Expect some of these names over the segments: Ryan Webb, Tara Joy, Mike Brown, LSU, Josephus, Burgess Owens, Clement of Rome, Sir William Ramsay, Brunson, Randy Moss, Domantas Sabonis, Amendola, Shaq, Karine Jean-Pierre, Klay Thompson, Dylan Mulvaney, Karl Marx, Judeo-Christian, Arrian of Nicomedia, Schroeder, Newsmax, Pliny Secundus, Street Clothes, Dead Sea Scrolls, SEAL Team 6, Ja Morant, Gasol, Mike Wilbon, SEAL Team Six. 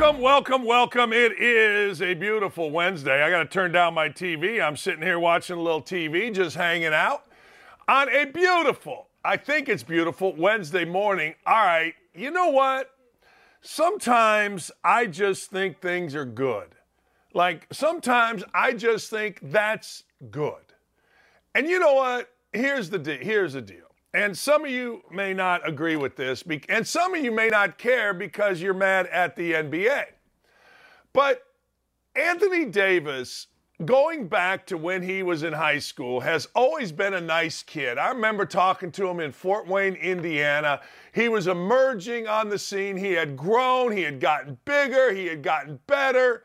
Welcome. It is a beautiful Wednesday. I got to turn down my TV. I'm sitting here watching a little TV, just hanging out on a beautiful, I think it's beautiful, Wednesday morning. All right, you know what? Sometimes I just think things are good. Like, sometimes I just think that's good. And you know what? Here's the deal. And some of you may not agree with this, and some of you may not care because you're mad at the NBA. But Anthony Davis, going back to when he was in high school, has always been a nice kid. I remember talking to him in Fort Wayne, Indiana. He was emerging on the scene. He had grown. He had gotten bigger. He had gotten better.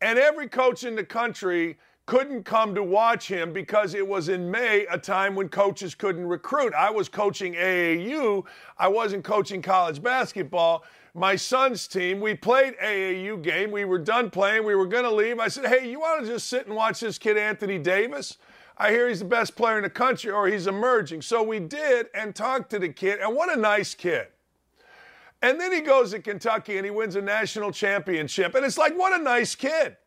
And every coach in the country couldn't come to watch him because it was in May, a time when coaches couldn't recruit. I was coaching AAU. I wasn't coaching college basketball. My son's team, we played AAU game. We were done playing. We were going to leave. I said, hey, you want to just sit and watch this kid, Anthony Davis? I hear he's the best player in the country, or he's emerging. So we did, and talked to the kid, and what a nice kid. And then he goes to Kentucky, and he wins a national championship. And it's like, what a nice kid.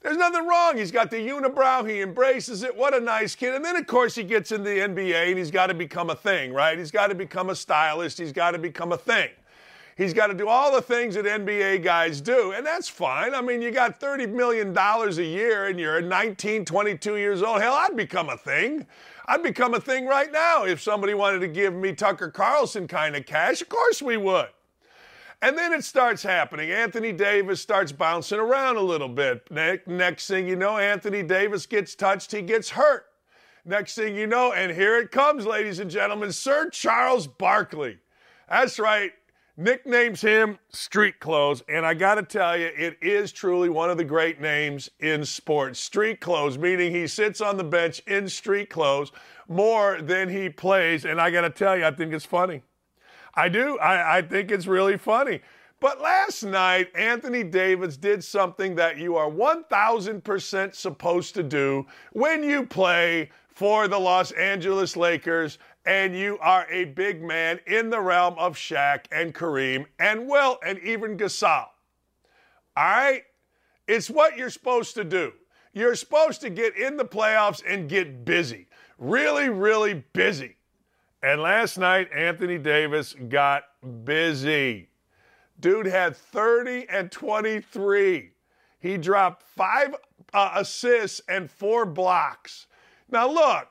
There's nothing wrong. He's got the unibrow. He embraces it. What a nice kid. And then, of course, he gets in the NBA, and he's got to become a thing, right? He's got to become a stylist. He's got to become a thing. He's got to do all the things that NBA guys do, and that's fine. I mean, you got $30 million a year, and you're 19, 22 years old. Hell, I'd become a thing. I'd become a thing right now if somebody wanted to give me Tucker Carlson kind of cash. Of course we would. And then it starts happening. Anthony Davis starts bouncing around a little bit. Next thing you know, Anthony Davis gets touched. He gets hurt. Next thing you know, and here it comes, ladies and gentlemen, Sir Charles Barkley. That's right. Nicknames him Street Clothes. And I got to tell you, it is truly one of the great names in sports. Street Clothes, meaning he sits on the bench in street clothes more than he plays. And I got to tell you, I think it's funny. I do. I think it's really funny. But last night, Anthony Davis did something that you are 1,000% supposed to do when you play for the Los Angeles Lakers and you are a big man in the realm of Shaq and Kareem and Wilt and even Gasol. All right? It's what you're supposed to do. You're supposed to get in the playoffs and get busy. Really, really busy. And last night, Anthony Davis got busy. Dude had 30 and 23. He dropped 5 assists and 4 blocks. Now, look,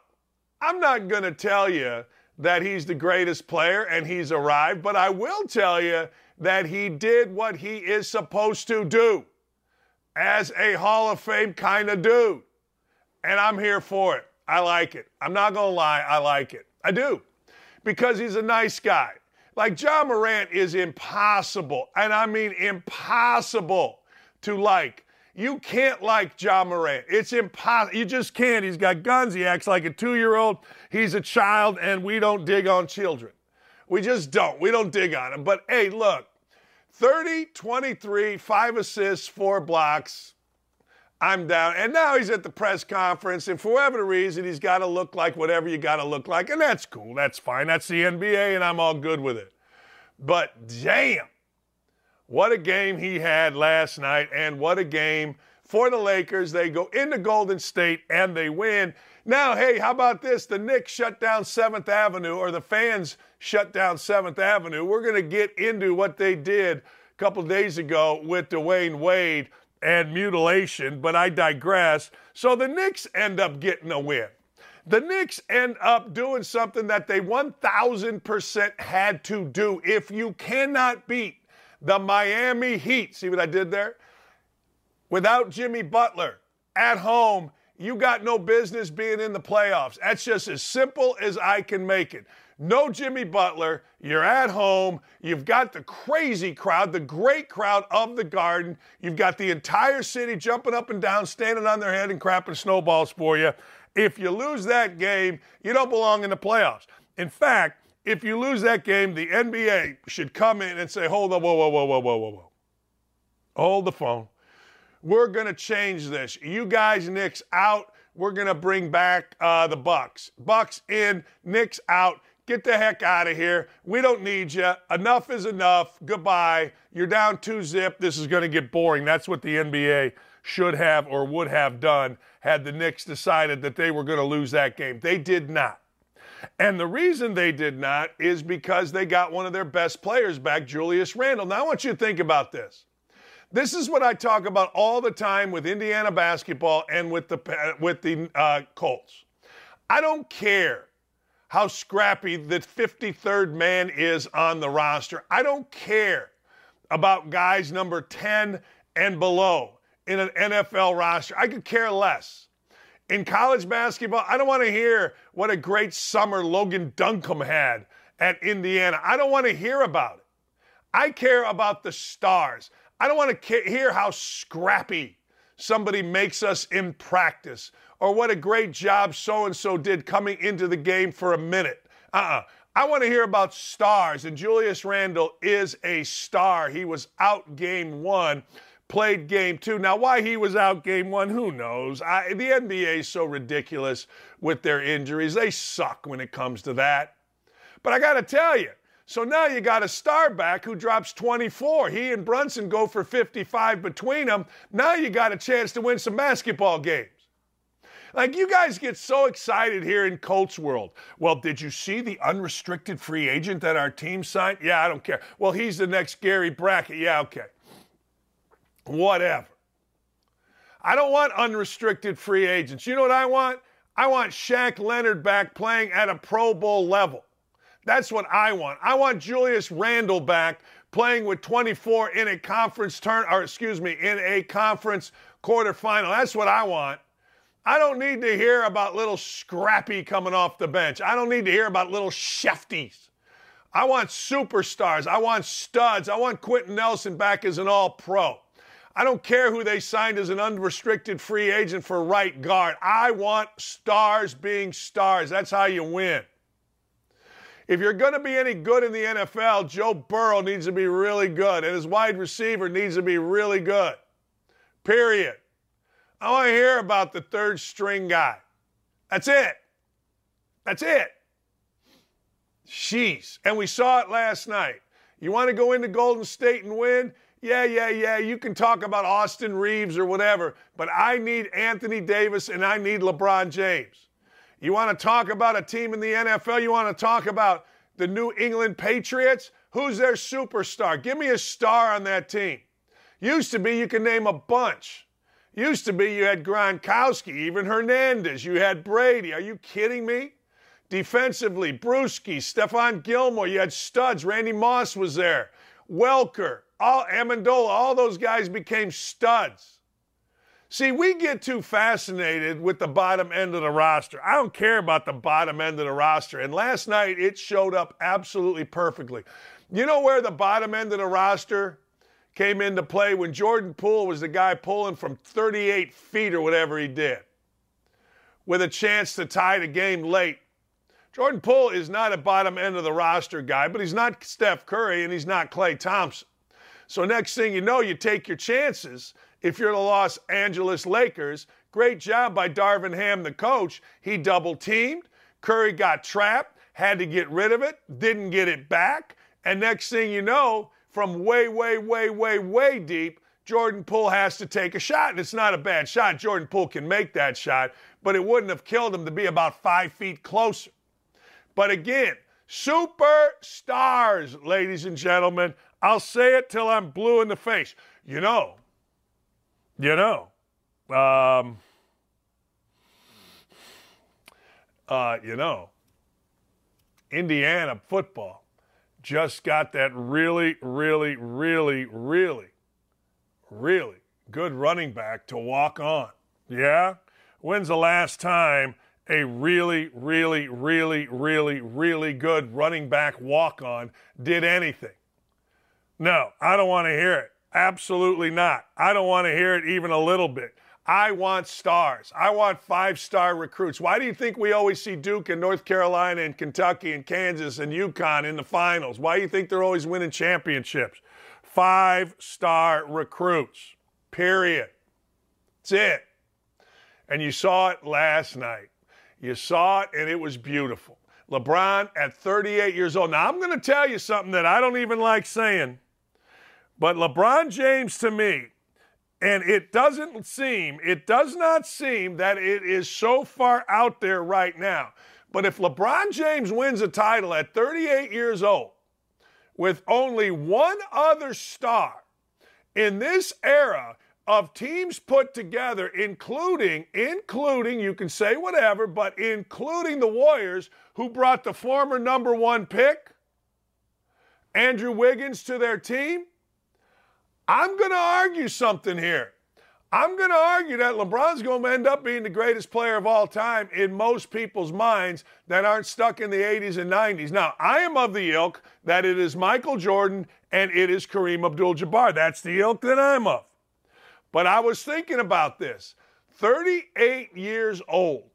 I'm not going to tell you that he's the greatest player and he's arrived, but I will tell you that he did what he is supposed to do as a Hall of Fame kind of dude. And I'm here for it. I like it. I'm not going to lie. I like it. I do. Because he's a nice guy. Like, Ja Morant is impossible, and I mean impossible to like. You can't like Ja Morant. It's impossible. You just can't. He's got guns. He acts like a 2-year-old. He's a child, and we don't dig on children. We just don't. We don't dig on him. But, hey, look, 30, 23, 5 assists, 4 blocks. I'm down. And now he's at the press conference, and for whatever reason, he's got to look like whatever you got to look like, and that's cool. That's fine. That's the NBA, and I'm all good with it. But damn, what a game he had last night, and what a game for the Lakers. They go into Golden State, and they win. Now, hey, how about this? The Knicks shut down 7th Avenue, or the fans shut down 7th Avenue. We're going to get into what they did a couple days ago with Dwayne Wade and mutilation, but I digress. So the Knicks end up getting a win. The Knicks end up doing something that they 1,000% had to do. If you cannot beat the Miami Heat, see what I did there? Without Jimmy Butler at home, you got no business being in the playoffs. That's just as simple as I can make it. No Jimmy Butler, you're at home, you've got the crazy crowd, the great crowd of the Garden, you've got the entire city jumping up and down, standing on their head and crapping snowballs for you. If you lose that game, you don't belong in the playoffs. In fact, if you lose that game, the NBA should come in and say, hold up, whoa. Hold the phone. We're going to change this. You guys, Knicks out. We're going to bring back the Bucks. Bucks in, Knicks out. Get the heck out of here. We don't need you. Enough is enough. Goodbye. You're down 2-0. This is going to get boring. That's what the NBA should have or would have done had the Knicks decided that they were going to lose that game. They did not. And the reason they did not is because they got one of their best players back, Julius Randle. Now, I want you to think about this. This is what I talk about all the time with Indiana basketball and with the Colts. I don't care how scrappy the 53rd man is on the roster. I don't care about guys number 10 and below in an NFL roster. I could care less. In college basketball, I don't want to hear what a great summer Logan Duncombe had at Indiana. I don't want to hear about it. I care about the stars. I don't want to hear how scrappy somebody makes us in practice, or what a great job so-and-so did coming into the game for a minute. I want to hear about stars, and Julius Randle is a star. He was out game one, played game two. Now, why he was out game one, who knows? The NBA is so ridiculous with their injuries. They suck when it comes to that. But I got to tell you, so now you got a star back who drops 24. He and Brunson go for 55 between them. Now you got a chance to win some basketball games. Like, you guys get so excited here in Colts world. Well, did you see the unrestricted free agent that our team signed? Yeah, I don't care. Well, he's the next Gary Brackett. Yeah, okay. Whatever. I don't want unrestricted free agents. You know what I want? I want Shaq Leonard back playing at a Pro Bowl level. That's what I want. I want Julius Randle back playing with 24 in a conference in a conference quarterfinal. That's what I want. I don't need to hear about little Scrappy coming off the bench. I don't need to hear about little Shefties. I want superstars. I want studs. I want Quentin Nelson back as an all-pro. I don't care who they signed as an unrestricted free agent for right guard. I want stars being stars. That's how you win. If you're going to be any good in the NFL, Joe Burrow needs to be really good, and his wide receiver needs to be really good. Period. I want to hear about the third string guy. That's it. That's it. Jeez. And we saw it last night. You want to go into Golden State and win? Yeah. You can talk about Austin Reeves or whatever, but I need Anthony Davis and I need LeBron James. You want to talk about a team in the NFL? You want to talk about the New England Patriots? Who's their superstar? Give me a star on that team. Used to be you could name a bunch. Used to be you had Gronkowski, even Hernandez. You had Brady. Are you kidding me? Defensively, Brewski, Stephon Gilmore. You had studs. Randy Moss was there. Welker, Amendola. All those guys became studs. See, we get too fascinated with the bottom end of the roster. I don't care about the bottom end of the roster. And last night, it showed up absolutely perfectly. You know where the bottom end of the roster came into play? When Jordan Poole was the guy pulling from 38 feet or whatever he did with a chance to tie the game late. Jordan Poole is not a bottom end of the roster guy, but he's not Steph Curry and he's not Klay Thompson. So next thing you know, you take your chances. If you're the Los Angeles Lakers, great job by Darvin Ham, the coach. He double teamed. Curry got trapped, had to get rid of it, didn't get it back. And next thing you know, from way deep, Jordan Poole has to take a shot, and it's not a bad shot. Jordan Poole can make that shot, but it wouldn't have killed him to be about 5 feet closer. But again, superstars, ladies and gentlemen. I'll say it till I'm blue in the face. Indiana football just got that really good running back to walk on. Yeah? When's the last time a really good running back walk on did anything? No, I don't want to hear it. Absolutely not. I don't want to hear it even a little bit. I want stars. I want five-star recruits. Why do you think we always see Duke and North Carolina and Kentucky and Kansas and UConn in the finals? Why do you think they're always winning championships? Five-star recruits, period. That's it. And you saw it last night. You saw it, and it was beautiful. LeBron at 38 years old. Now, I'm going to tell you something that I don't even like saying, but LeBron James to me, and it does not seem that it is so far out there right now. But if LeBron James wins a title at 38 years old with only one other star in this era of teams put together, including, you can say whatever, but including the Warriors, who brought the former number one pick, Andrew Wiggins, to their team, I'm going to argue something here. I'm going to argue that LeBron's going to end up being the greatest player of all time in most people's minds that aren't stuck in the 80s and 90s. Now, I am of the ilk that it is Michael Jordan and it is Kareem Abdul-Jabbar. That's the ilk that I'm of. But I was thinking about this. 38 years old.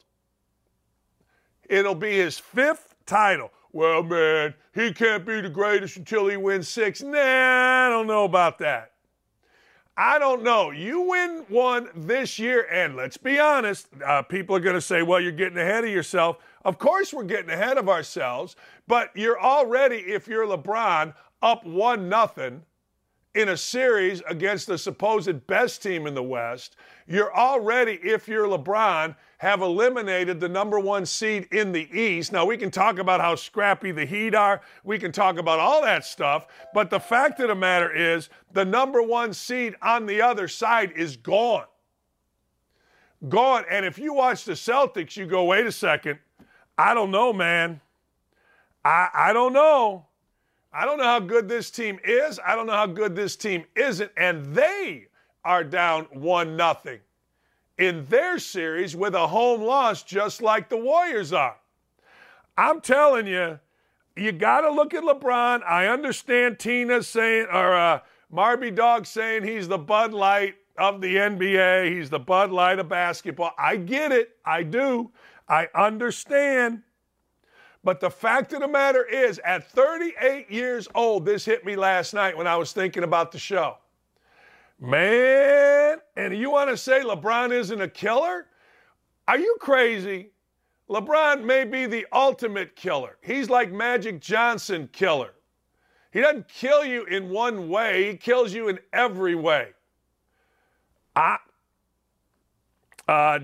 It'll be his fifth title. Well, man, he can't be the greatest until he wins six. Nah, I don't know about that. I don't know. You win one this year, and let's be honest, people are going to say, well, you're getting ahead of yourself. Of course we're getting ahead of ourselves, but you're already, if you're LeBron, up 1-0 in a series against the supposed best team in the West. You're already, if you're LeBron, have eliminated the number one seed in the East. Now, we can talk about how scrappy the Heat are. We can talk about all that stuff. But the fact of the matter is the number one seed on the other side is gone. Gone. And if you watch the Celtics, you go, wait a second. I don't know, man. I don't know. I don't know how good this team is. I don't know how good this team isn't. And they are down 1-0. In their series with a home loss, just like the Warriors are. I'm telling you, you got to look at LeBron. I understand Tina saying, or Marby Dog saying he's the Bud Light of the NBA. He's the Bud Light of basketball. I get it. I do. I understand. But the fact of the matter is, at 38 years old, this hit me last night when I was thinking about the show. Man, and you want to say LeBron isn't a killer? Are you crazy? LeBron may be the ultimate killer. He's like Magic Johnson killer. He doesn't kill you in one way. He kills you in every way.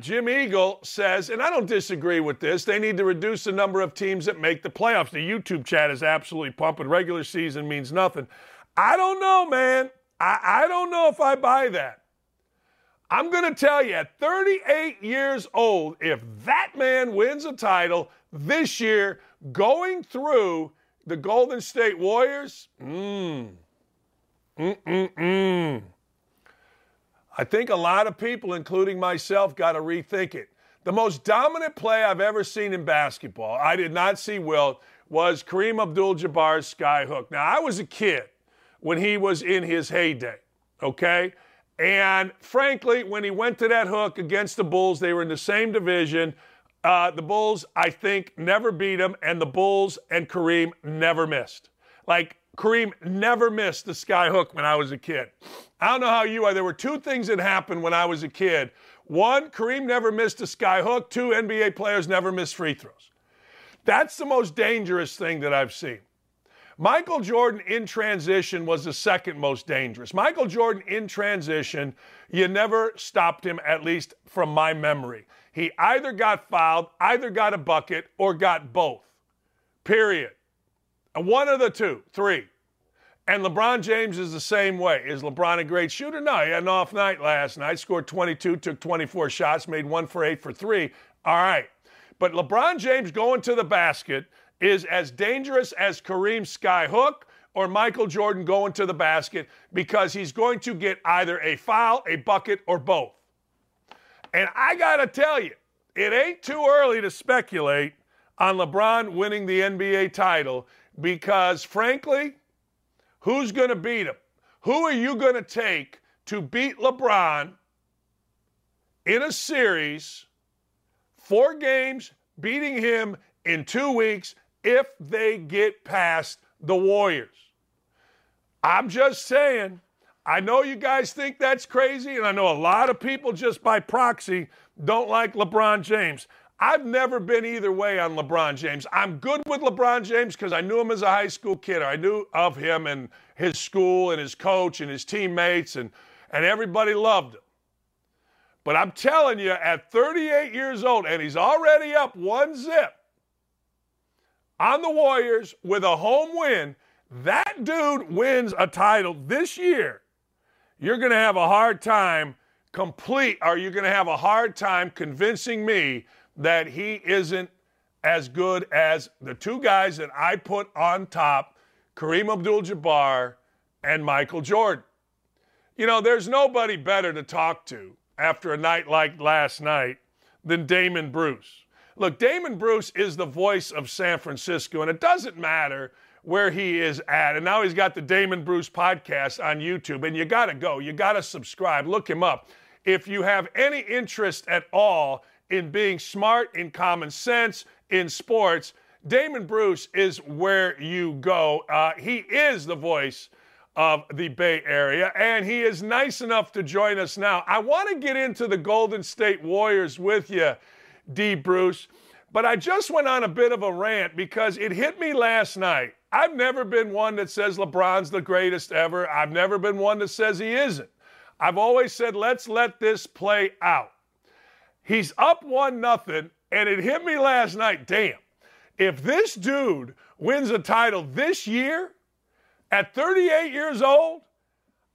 Jim Eagle says, and I don't disagree with this, they need to reduce the number of teams that make the playoffs. The YouTube chat is absolutely pumping. Regular season means nothing. I don't know, man. I don't know if I buy that. I'm going to tell you, at 38 years old, if that man wins a title this year going through the Golden State Warriors, I think a lot of people, including myself, got to rethink it. The most dominant play I've ever seen in basketball, I did not see Wilt, was Kareem Abdul-Jabbar's sky hook. Now, I was a kid when he was in his heyday, okay? And frankly, when he went to that hook against the Bulls, they were in the same division. The Bulls, I think, never beat him, and the Bulls and Kareem never missed. Like, Kareem never missed the sky hook when I was a kid. I don't know how you are. There were two things that happened when I was a kid. One, Kareem never missed a sky hook. Two, NBA players never missed free throws. That's the most dangerous thing that I've seen. Michael Jordan in transition was the second most dangerous. Michael Jordan in transition, you never stopped him, at least from my memory. He either got fouled, either got a bucket, or got both. Period. One of the two, three. And LeBron James is the same way. Is LeBron a great shooter? No, he had an off night last night. Scored 22, took 24 shots, made 1 for 8 for 3. All right. But LeBron James going to the basket is as dangerous as Kareem skyhook or Michael Jordan going to the basket, because he's going to get either a foul, a bucket, or both. And I got to tell you, it ain't too early to speculate on LeBron winning the NBA title, because, frankly, who's going to beat him? Who are you going to take to beat LeBron in a series, 4 games, beating him in 2 weeks, if they get past the Warriors? I'm just saying, I know you guys think that's crazy, and I know a lot of people just by proxy don't like LeBron James. I've never been either way on LeBron James. I'm good with LeBron James because I knew him as a high school kid. I knew of him and his school and his coach and his teammates, and everybody loved him. But I'm telling you, at 38 years old, and he's already up one zip on the Warriors with a home win, that dude wins a title this year. You're going to have a hard time convincing me that he isn't as good as the two guys that I put on top, Kareem Abdul-Jabbar and Michael Jordan. You know, there's nobody better to talk to after a night like last night than Damon Bruce. Look, Damon Bruce is the voice of San Francisco, and it doesn't matter where he is at. And now he's got the Damon Bruce podcast on YouTube, and you got to go. You got to subscribe. Look him up. If you have any interest at all in being smart, in common sense, in sports, Damon Bruce is where you go. He is the voice of the Bay Area, and he is nice enough to join us now. I want to get into the Golden State Warriors with you, D. Bruce, but I just went on a bit of a rant because it hit me last night. I've never been one that says LeBron's the greatest ever. I've never been one that says he isn't. I've always said, let's let this play out. He's up 1-0, and it hit me last night. Damn, if this dude wins a title this year at 38 years old,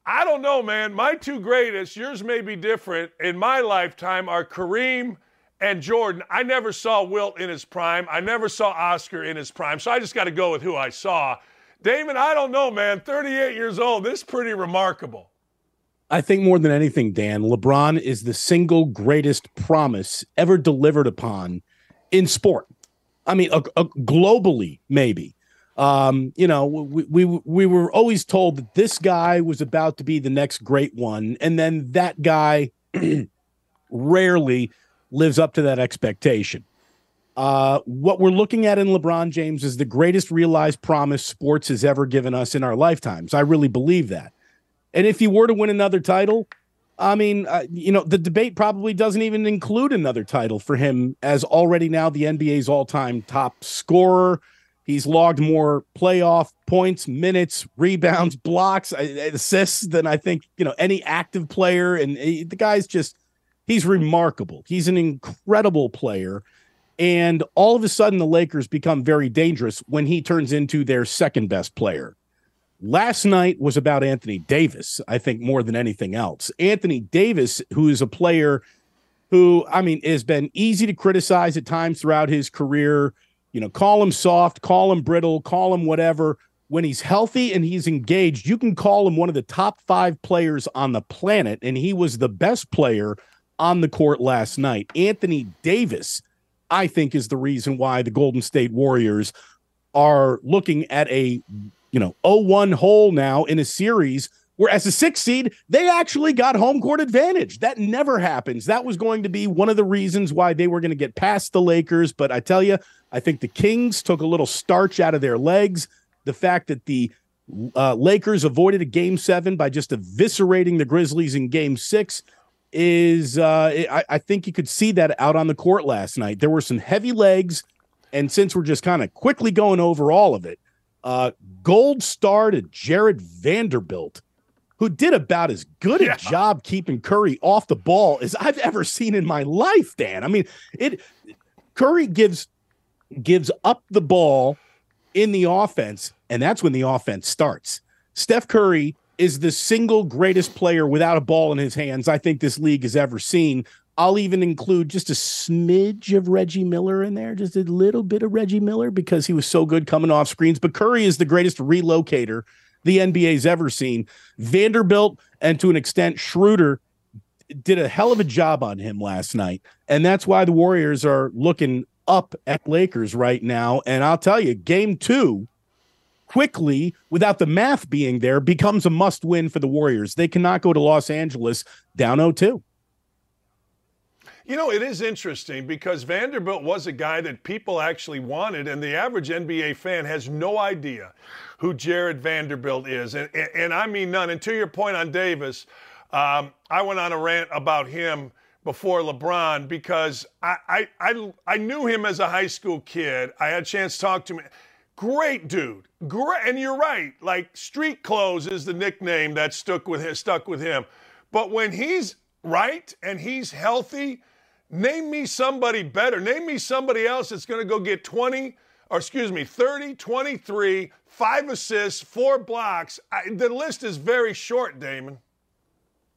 I don't know, man. My two greatest, yours may be different, in my lifetime are Kareem and Jordan. I never saw Wilt in his prime. I never saw Oscar in his prime, so I just got to go with who I saw. Damon, I don't know, man. 38 years old, this is pretty remarkable. I think more than anything, Dan, LeBron is the single greatest promise ever delivered upon in sport. I mean, globally, maybe. You know, we were always told that this guy was about to be the next great one, and then that guy rarely lives up to that expectation. What we're looking at in LeBron James is the greatest realized promise sports has ever given us in our lifetimes. I really believe that. And if he were to win another title, I mean, you know, the debate probably doesn't even include another title for him, as already now the NBA's all-time top scorer. He's logged more playoff points, minutes, rebounds, blocks, assists than I think, you know, any active player. And the guy's just, he's remarkable. He's an incredible player. And all of a sudden, the Lakers become very dangerous when he turns into their second best player. Last night was about Anthony Davis, I think, more than anything else. Anthony Davis, who is a player who, I mean, has been easy to criticize at times throughout his career. You know, call him soft, call him brittle, call him whatever. When he's healthy and he's engaged, you can call him one of the top five players on the planet, and he was the best player on the court last night. Anthony Davis, I think, is the reason why the Golden State Warriors are looking at a, you know, 0-1 hole now in a series where, as a 6th seed, they actually got home court advantage. That never happens. That was going to be one of the reasons why they were going to get past the Lakers. But I tell you, I think the Kings took a little starch out of their legs. The fact that the Lakers avoided a Game 7 by just eviscerating the Grizzlies in Game 6 is, I think you could see that out on the court last night. There were some heavy legs. And since we're just kind of quickly going over all of it, gold star to Jared Vanderbilt, who did about as good a job keeping Curry off the ball as I've ever seen in my life, Dan. I mean, Curry gives up the ball in the offense, and that's when the offense starts. Steph Curry is the single greatest player without a ball in his hands I think this league has ever seen. I'll even include just a smidge of Reggie Miller in there, just a little bit of Reggie Miller, because he was so good coming off screens. But Curry is the greatest relocator the NBA's ever seen. Vanderbilt, and to an extent Schroeder, did a hell of a job on him last night. And that's why the Warriors are looking up at Lakers right now. And I'll tell you, Game 2, quickly, without the math being there, becomes a must-win for the Warriors. They cannot go to Los Angeles down 0-2. You know, it is interesting because Vanderbilt was a guy that people actually wanted, and the average NBA fan has no idea who Jared Vanderbilt is, and I mean none. And to your point on Davis, I went on a rant about him before LeBron because I knew him as a high school kid. I had a chance to talk to him. Great dude. Great. And you're right. Like, Street Clothes is the nickname that stuck with him. But when he's right and he's healthy, name me somebody better. Name me somebody else that's going to go get 30, 23, 5 assists, 4 blocks. The list is very short, Damon.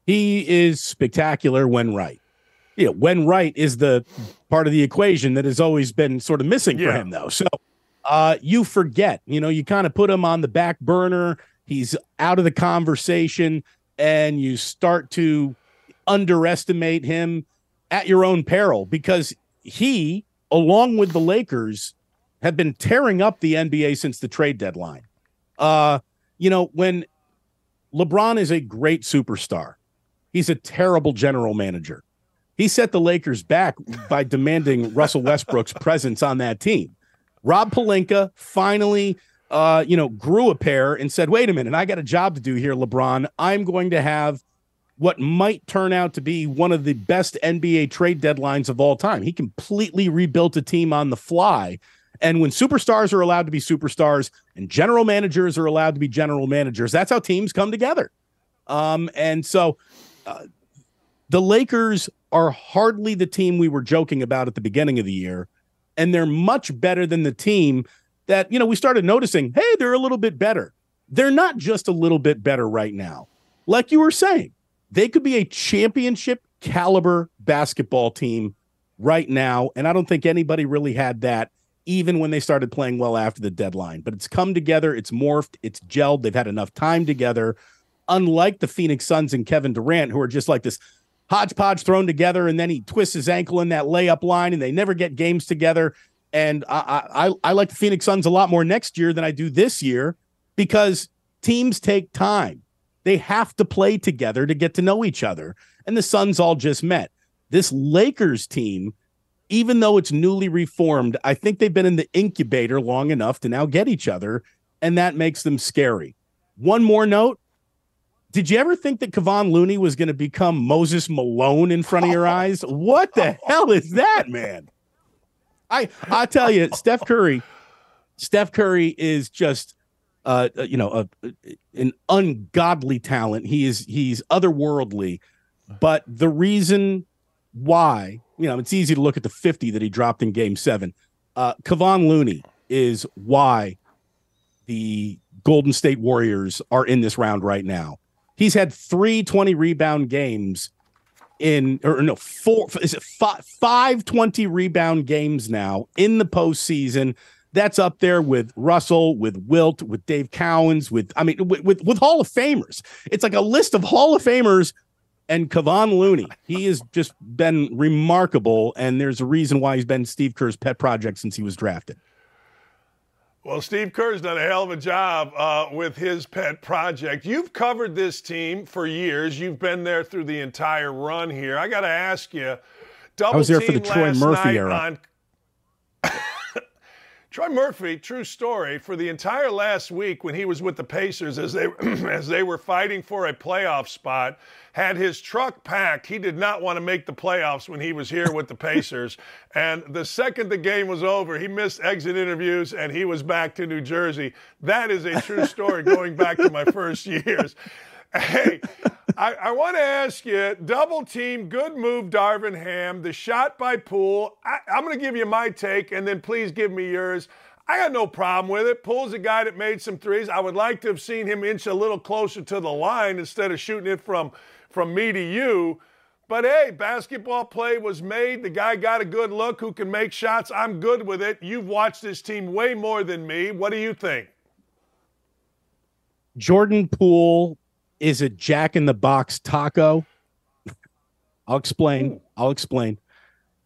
He is spectacular when right. Yeah, when right is the part of the equation that has always been sort of missing for him, though. So you forget, you kind of put him on the back burner. He's out of the conversation, and you start to underestimate him at your own peril because he, along with the Lakers, have been tearing up the NBA since the trade deadline. When LeBron is a great superstar, he's a terrible general manager. He set the Lakers back by demanding Russell Westbrook's presence on that team. Rob Pelinka finally, grew a pair and said, wait a minute, I got a job to do here, LeBron. I'm going to have what might turn out to be one of the best NBA trade deadlines of all time. He completely rebuilt a team on the fly. And when superstars are allowed to be superstars and general managers are allowed to be general managers, that's how teams come together. And so the Lakers are hardly the team we were joking about at the beginning of the year. And they're much better than the team that, we started noticing, hey, they're a little bit better. They're not just a little bit better right now. Like you were saying, they could be a championship caliber basketball team right now. And I don't think anybody really had that, even when they started playing well after the deadline. But it's come together. It's morphed. It's gelled. They've had enough time together. Unlike the Phoenix Suns and Kevin Durant, who are just like this hodgepodge thrown together, and then he twists his ankle in that layup line, and they never get games together. And I like the Phoenix Suns a lot more next year than I do this year because teams take time. They have to play together to get to know each other, and the Suns all just met. This Lakers team, even though it's newly reformed, I think they've been in the incubator long enough to now get each other, and that makes them scary. One more note. Did you ever think that Kevon Looney was going to become Moses Malone in front of your eyes? What the hell is that, man? I tell you, Steph Curry is just, an ungodly talent. He's otherworldly, but the reason why, it's easy to look at the 50 that he dropped in Game 7. Kevon Looney is why the Golden State Warriors are in this round right now. He's had 3 20 rebound games five 20 rebound games now in the postseason. That's up there with Russell, with Wilt, with Dave Cowens, with Hall of Famers. It's like a list of Hall of Famers and Kevon Looney. He has just been remarkable, and there's a reason why he's been Steve Kerr's pet project since he was drafted. Well, Steve Kerr's done a hell of a job with his pet project. You've covered this team for years. You've been there through the entire run here. I got to ask you, I was there for the Troy Murphy era. Troy Murphy, true story, for the entire last week when he was with the Pacers as they were fighting for a playoff spot, had his truck packed. He did not want to make the playoffs when he was here with the Pacers. And the second the game was over, he missed exit interviews and he was back to New Jersey. That is a true story going back to my first years. Hey, I want to ask you, double team, good move, Darvin Ham, the shot by Poole. I'm going to give you my take, and then please give me yours. I got no problem with it. Poole's a guy that made some threes. I would like to have seen him inch a little closer to the line instead of shooting it from me to you. But, hey, basketball play was made. The guy got a good look who can make shots. I'm good with it. You've watched this team way more than me. What do you think? Jordan Poole is a jack-in-the-box taco. I'll explain. Ooh.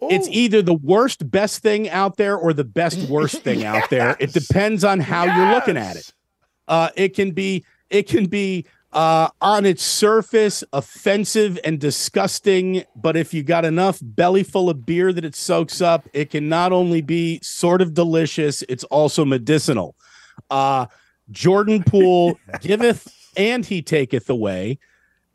It's either the worst best thing out there or the best worst thing out there. It depends on how you're looking at it. It can be on its surface offensive and disgusting, but if you got enough belly full of beer that it soaks up, it can not only be sort of delicious, it's also medicinal. Jordan Poole giveth and he taketh away.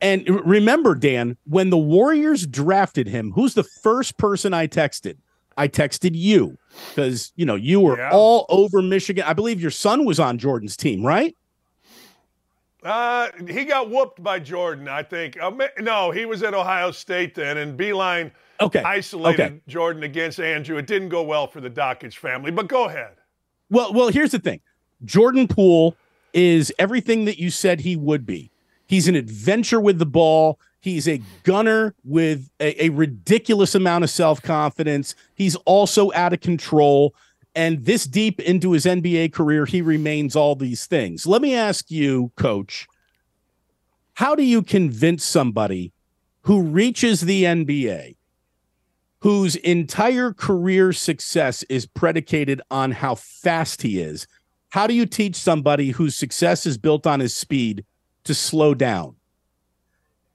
And remember, Dan, when the Warriors drafted him, who's the first person I texted? I texted you because, you know, you were all over Michigan. I believe your son was on Jordan's team, right? He got whooped by Jordan, I think. No, he was at Ohio State then, and Beeline isolated Jordan against Andrew. It didn't go well for the Dockage family, but go ahead. Well, here's the thing. Jordan Poole is everything that you said he would be. He's an adventure with the ball. He's a gunner with a ridiculous amount of self-confidence. He's also out of control. And this deep into his NBA career, he remains all these things. Let me ask you, Coach, how do you convince somebody who reaches the NBA, whose entire career success is predicated on how fast he is? How do you teach somebody whose success is built on his speed to slow down?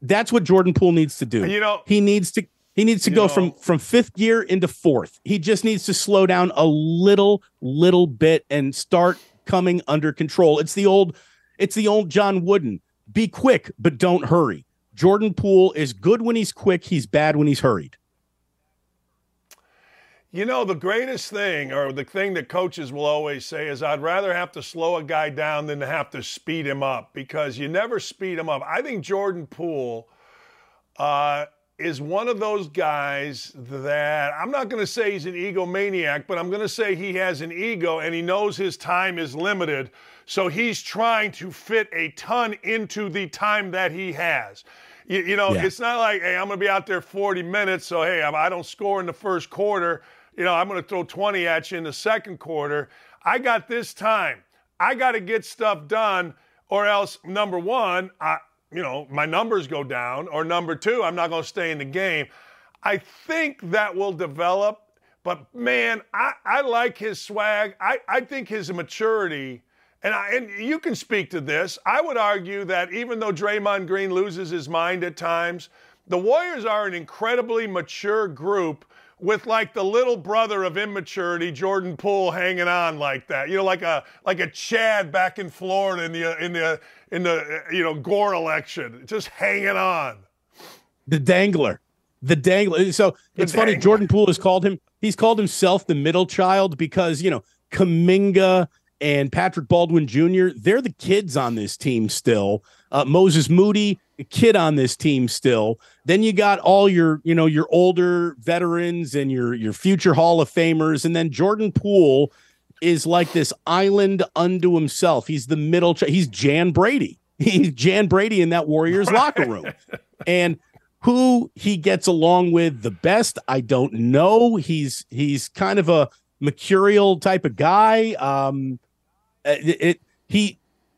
That's what Jordan Poole needs to do. You know, he needs to go from fifth gear into fourth. He just needs to slow down a little bit and start coming under control. It's the old John Wooden. Be quick, but don't hurry. Jordan Poole is good when he's quick. He's bad when he's hurried. You know, the greatest thing, or the thing that coaches will always say, is I'd rather have to slow a guy down than to have to speed him up, because you never speed him up. I think Jordan Poole is one of those guys that, I'm not going to say he's an egomaniac, but I'm going to say he has an ego and he knows his time is limited. So he's trying to fit a ton into the time that he has. You know, it's not like, hey, I'm going to be out there 40 minutes, so, hey, I don't score in the first quarter. You know, I'm going to throw 20 at you in the second quarter. I got this time. I got to get stuff done, or else, number one, my numbers go down, or number two, I'm not going to stay in the game. I think that will develop, but, man, I like his swag. I think his maturity. And you can speak to this. I would argue that even though Draymond Green loses his mind at times, the Warriors are an incredibly mature group with, like, the little brother of immaturity, Jordan Poole, hanging on like that. You know, like a Chad back in Florida in the Gore election, just hanging on. The dangler. So it's funny. Jordan Poole he's called himself the middle child because, you know, Kuminga and Patrick Baldwin Jr., they're the kids on this team still. Moses Moody, a kid on this team still. Then you got all your older veterans and your future Hall of Famers. And then Jordan Poole is like this island unto himself. He's the middle child. He's Jan Brady. He's Jan Brady in that Warriors locker room. And who he gets along with the best, I don't know. He's kind of a mercurial type of guy.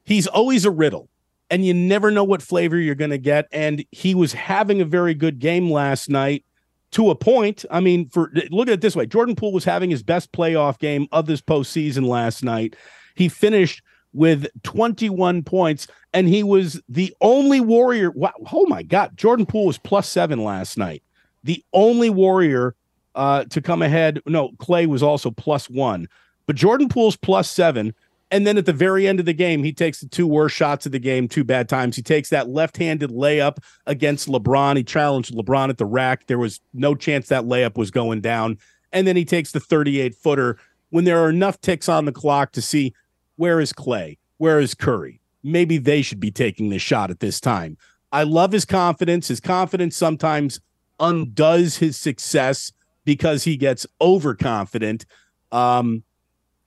He's always a riddle, and you never know what flavor you're going to get. And he was having a very good game last night, to a point. I mean, look at it this way: Jordan Poole was having his best playoff game of this postseason last night. He finished with 21 points, and he was the only Warrior. Wow, oh my God, Jordan Poole was +7 last night. The only Warrior to come ahead. No, Klay was also +1, but Jordan Poole's +7. And then at the very end of the game, he takes the two worst shots of the game, two bad times. He takes that left-handed layup against LeBron. He challenged LeBron at the rack. There was no chance that layup was going down. And then he takes the 38-footer when there are enough ticks on the clock to see, where is Klay? Where is Curry? Maybe they should be taking this shot at this time. I love his confidence. His confidence sometimes undoes his success because he gets overconfident.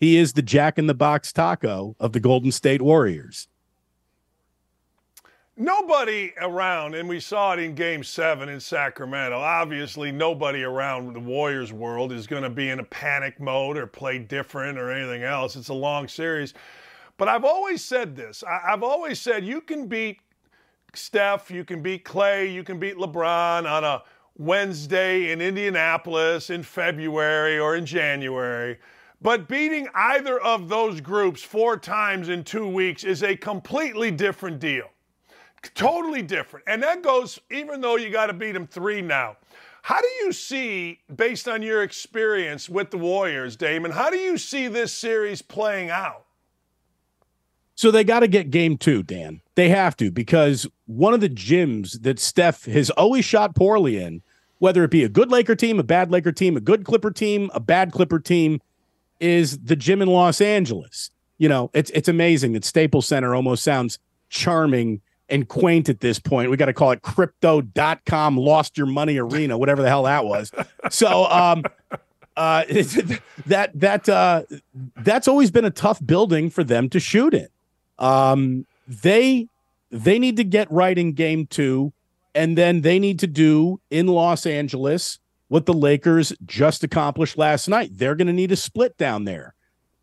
He is the jack-in-the-box taco of the Golden State Warriors. Nobody around, and we saw it in Game 7 in Sacramento, obviously nobody around the Warriors world is going to be in a panic mode or play different or anything else. It's a long series. But I've always said this. I've always said you can beat Steph, you can beat Klay, you can beat LeBron on a Wednesday in Indianapolis in February or in January. But beating either of those groups 4 times in 2 weeks is a completely different deal. Totally different. And that goes, even though you got to beat them 3 now. How do you see, based on your experience with the Warriors, Damon, how do you see this series playing out? So they got to get game two, Dan. They have to, because one of the gyms that Steph has always shot poorly in, whether it be a good Laker team, a bad Laker team, a good Clipper team, a bad Clipper team, is the gym in Los Angeles. You know, it's amazing that Staples Center almost sounds charming and quaint at this point. We got to call it crypto.com, lost your money arena, whatever the hell that was. So that's always been a tough building for them to shoot in. They need to get right in game two, and then they need to do in Los Angeles what the Lakers just accomplished last night. They're going to need a split down there.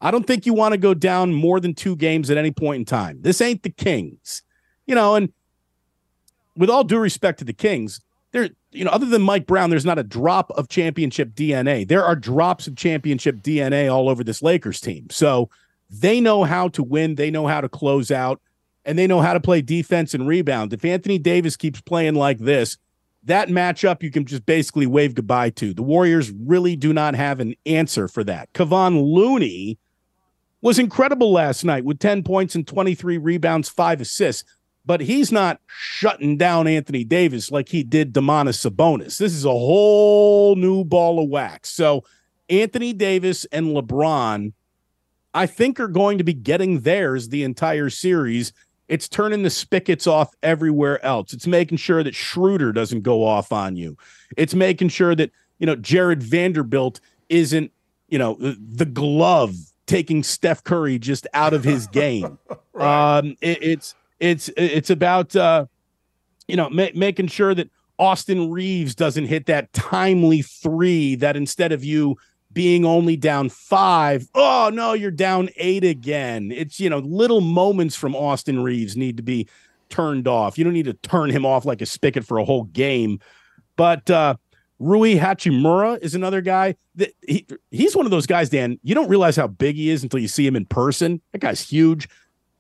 I don't think you want to go down more than two games at any point in time. This ain't the Kings, you know, and with all due respect to the Kings, there, you know, other than Mike Brown, there's not a drop of championship DNA. There are drops of championship DNA all over this Lakers team. So they know how to win. They know how to close out, and they know how to play defense and rebound. If Anthony Davis keeps playing like this, that matchup you can just basically wave goodbye to. The Warriors really do not have an answer for that. Kevon Looney was incredible last night with 10 points and 23 rebounds, 5 assists, but he's not shutting down Anthony Davis like he did Domantas Sabonis. This is a whole new ball of wax. So Anthony Davis and LeBron, I think, are going to be getting theirs the entire series. It's turning the spigots off everywhere else. It's making sure that Schroeder doesn't go off on you. It's making sure that, you know, Jared Vanderbilt isn't, you know, the glove taking Steph Curry just out of his game. Right. It's about, you know, making sure that Austin Reeves doesn't hit that timely three, that instead of you being only down 5, oh no, you're down 8 again. It's, you know, little moments from Austin Reeves need to be turned off. You don't need to turn him off like a spigot for a whole game. But Rui Hachimura is another guy that he's one of those guys, Dan, you don't realize how big he is until you see him in person. That guy's huge.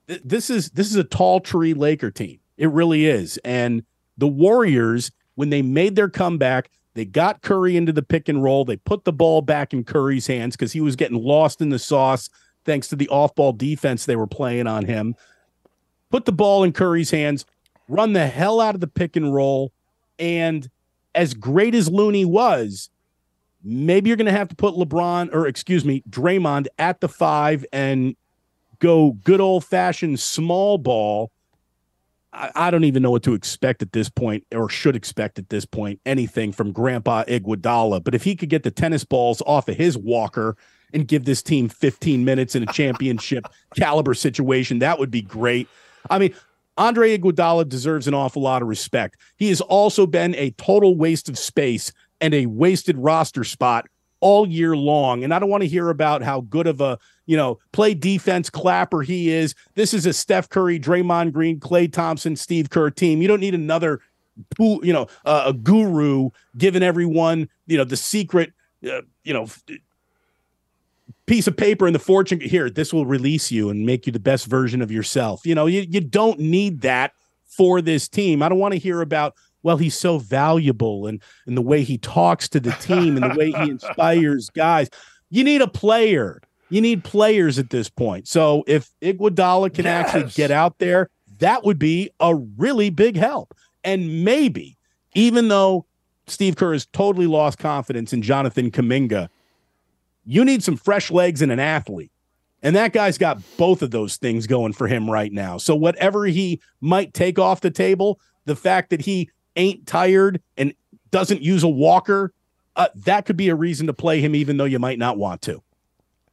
This is a tall tree Laker team. It really is. And the Warriors, when they made their comeback, they got Curry into the pick and roll. They put the ball back in Curry's hands because he was getting lost in the sauce thanks to the off-ball defense they were playing on him. Put the ball in Curry's hands, run the hell out of the pick and roll, and as great as Looney was, maybe you're going to have to put Draymond at the 5 and go good old-fashioned small ball. I don't even know what to expect at this point, or should expect at this point, anything from Grandpa Iguodala. But if he could get the tennis balls off of his walker and give this team 15 minutes in a championship caliber situation, that would be great. I mean, Andre Iguodala deserves an awful lot of respect. He has also been a total waste of space and a wasted roster spot all year long. And I don't want to hear about how good of a, you know, play defense clapper he is. This is a Steph Curry, Draymond Green, Klay Thompson, Steve Kerr team. You don't need another, you know, a guru giving everyone, you know, the secret, you know, piece of paper in the fortune here. This will release you and make you the best version of yourself. You know, you don't need that for this team. I don't want to hear about, well, he's so valuable, and the way he talks to the team and the way he inspires guys. You need a player. You need players at this point. So if Iguodala can actually get out there, that would be a really big help. And maybe, even though Steve Kerr has totally lost confidence in Jonathan Kuminga, you need some fresh legs and an athlete. And that guy's got both of those things going for him right now. So whatever he might take off the table, the fact that he ain't tired and doesn't use a walker, that could be a reason to play him, even though you might not want to.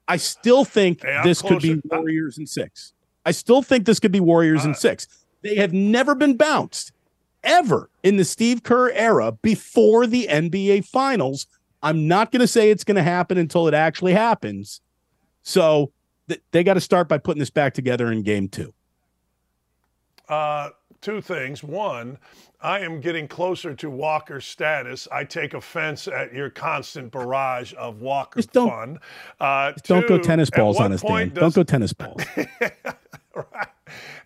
I still think this could be Warriors in 6. I still think this could be Warriors in 6. They have never been bounced ever in the Steve Kerr era before the NBA Finals. I'm not going to say it's going to happen until it actually happens. So they got to start by putting this back together in game 2. Two things. One, I am getting closer to Walker status. I take offense at your constant barrage of Walker fun. Don't go tennis balls on us, Dan. Don't go tennis balls. Right.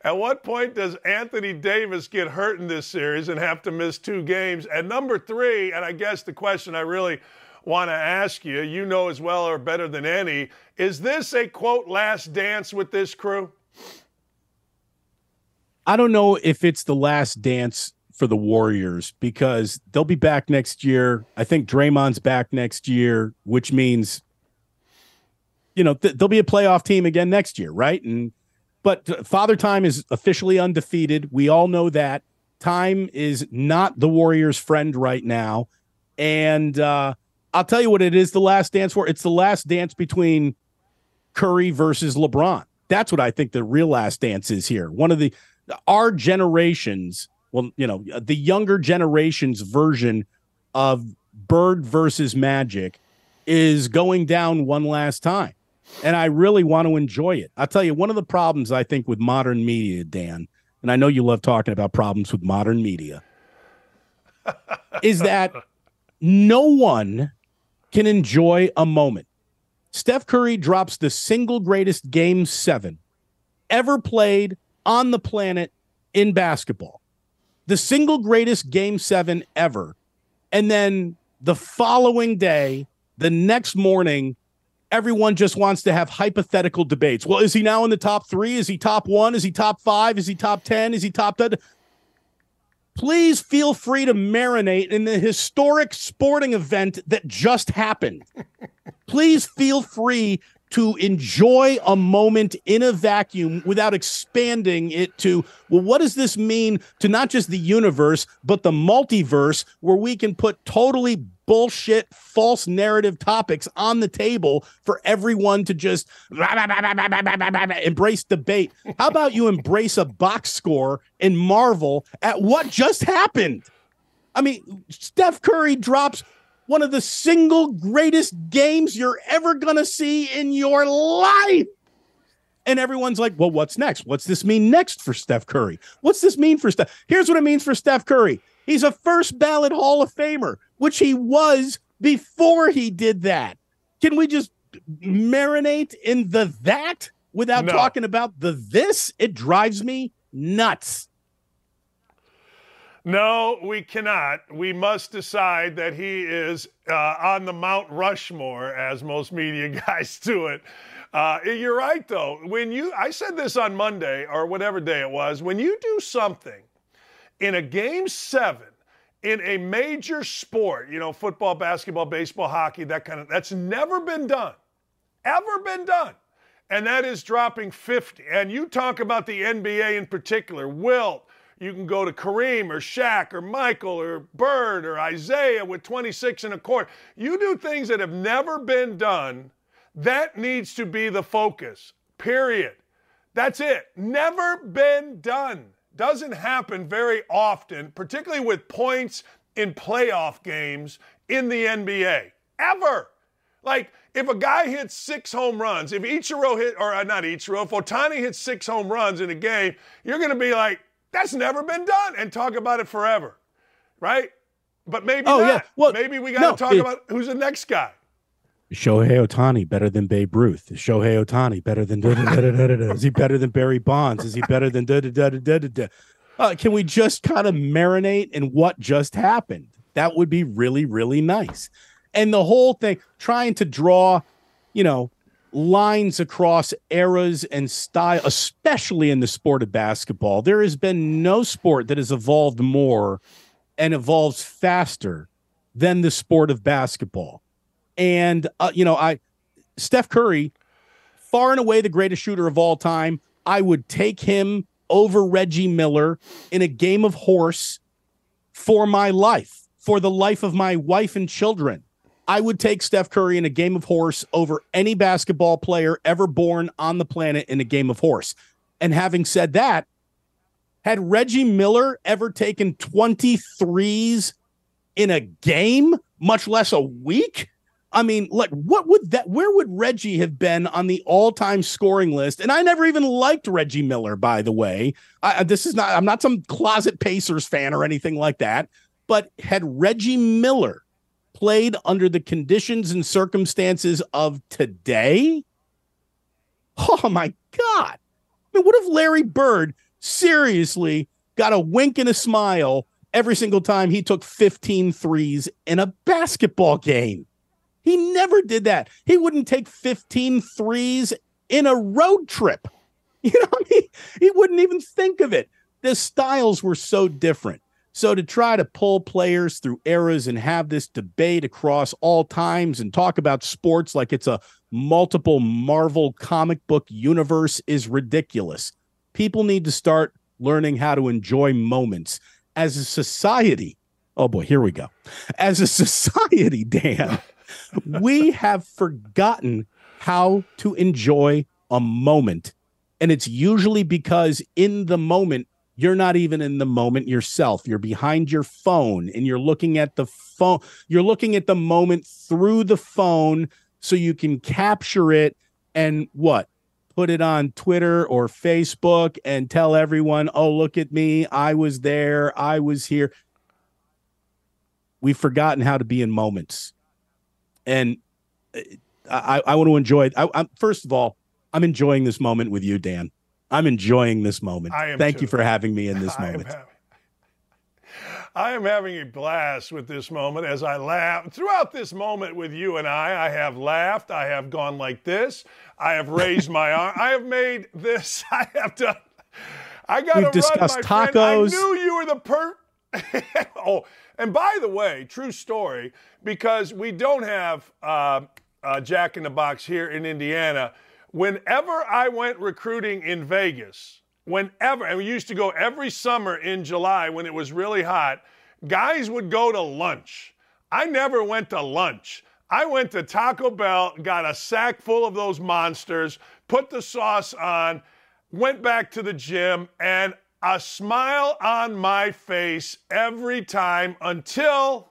At what point does Anthony Davis get hurt in this series and have to miss 2 games? And number 3, and I guess the question I really want to ask you, you know as well or better than any, is this a, quote, last dance with this crew? I don't know if it's the last dance for the Warriors, because they'll be back next year. I think Draymond's back next year, which means, you know, they'll be a playoff team again next year, right? But Father Time is officially undefeated. We all know that. Time is not the Warriors' friend right now. And I'll tell you what it is the last dance for. It's the last dance between Curry versus LeBron. That's what I think the real last dance is here. One of our generations, well, you know, the younger generation's version of Bird versus Magic is going down one last time. And I really want to enjoy it. I'll tell you, one of the problems I think with modern media, Dan, and I know you love talking about problems with modern media, is that no one can enjoy a moment. Steph Curry drops the single greatest Game 7 ever played on the planet in basketball. The single greatest Game 7 ever. And then the following day, the next morning, everyone just wants to have hypothetical debates. Well, is he now in the top 3? Is he top 1? Is he top 5? Is he top 10? Is he top 10? Please feel free to marinate in the historic sporting event that just happened. Please feel free to enjoy a moment in a vacuum without expanding it to, well, what does this mean to not just the universe, but the multiverse, where we can put totally bullshit, false narrative topics on the table for everyone to just embrace debate. How about you embrace a box score and marvel at what just happened? I mean, Steph Curry drops one of the single greatest games you're ever going to see in your life. And everyone's like, well, what's next? What's this mean next for Steph Curry? What's this mean for Steph? Here's what it means for Steph Curry. He's a first ballot Hall of Famer, which he was before he did that. Can we just marinate in the that without talking about the this? It drives me nuts. No, we cannot. We must decide that he is on the Mount Rushmore, as most media guys do it. You're right, though. I said this on Monday or whatever day it was, when you do something in a Game 7, in a major sport, you know, football, basketball, baseball, hockey, that's never been done, ever been done. And that is dropping 50. And you talk about the NBA in particular, Wilt. You can go to Kareem or Shaq or Michael or Bird or Isaiah with 26 and a quarter. You do things that have never been done. That needs to be the focus, period. That's it. Never been done. Doesn't happen very often, particularly with points in playoff games in the NBA. Ever. Like, if a guy hits 6 home runs, if Ohtani hits 6 home runs in a game, you're going to be like, that's never been done, and talk about it forever, right? But maybe not. Yeah. Well, maybe we got to talk about who's the next guy. Shohei Ohtani better than Babe Ruth? Is Shohei Ohtani better than Is he better than Barry Bonds? Is he better than Can we just kind of marinate in what just happened? That would be really, really nice. And the whole thing, trying to draw, you know, lines across eras and style, especially in the sport of basketball. There has been no sport that has evolved more and evolves faster than the sport of basketball. And, you know, Steph Curry, far and away the greatest shooter of all time. I would take him over Reggie Miller in a game of horse for my life, for the life of my wife and children. I would take Steph Curry in a game of horse over any basketball player ever born on the planet in a game of horse. And having said that, had Reggie Miller ever taken 23s in a game, much less a week? I mean, like, where would Reggie have been on the all-time scoring list? And I never even liked Reggie Miller, by the way. I'm not some closet Pacers fan or anything like that. But had Reggie Miller played under the conditions and circumstances of today? Oh, my God. I mean, what if Larry Bird seriously got a wink and a smile every single time he took 15 threes in a basketball game? He never did that. He wouldn't take 15 threes in a road trip. You know what I mean? He wouldn't even think of it. the styles were so different. So to try to pull players through eras and have this debate across all times and talk about sports like it's a multiple Marvel comic book universe is ridiculous. People need to start learning how to enjoy moments. As a society, oh boy, here we go. As a society, Dan, we have forgotten how to enjoy a moment. And it's usually because in the moment, you're not even in the moment yourself. You're behind your phone and you're looking at the phone. You're looking at the moment through the phone so you can capture it and what? Put it on Twitter or Facebook and tell everyone, oh, look at me. I was there. I was here. We've forgotten how to be in moments. And I want to enjoy it. I'm first of all, I'm enjoying this moment with you, Dan. I'm enjoying this moment. Thank you for having me in this moment. I am having a blast with this moment as I laugh. Throughout this moment with you and I have laughed. I have gone like this. I have raised my arm. I have made this. I have done. I got to run, discussed tacos. Friend. I knew you were the oh, and by the way, true story, because we don't have Jack in the Box here in Indiana. Whenever I went recruiting in Vegas, and we used to go every summer in July when it was really hot, guys would go to lunch. I never went to lunch. I went to Taco Bell, got a sack full of those monsters, put the sauce on, went back to the gym, and a smile on my face every time until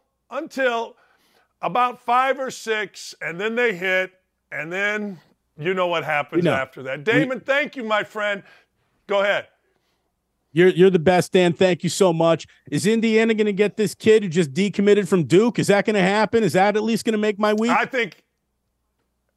about 5 or 6, and then they hit, and then... You know what happens after that. Damon, thank you, my friend. Go ahead. You're the best, Dan. Thank you so much. Is Indiana going to get this kid who just decommitted from Duke? Is that going to happen? Is that at least going to make my week? I think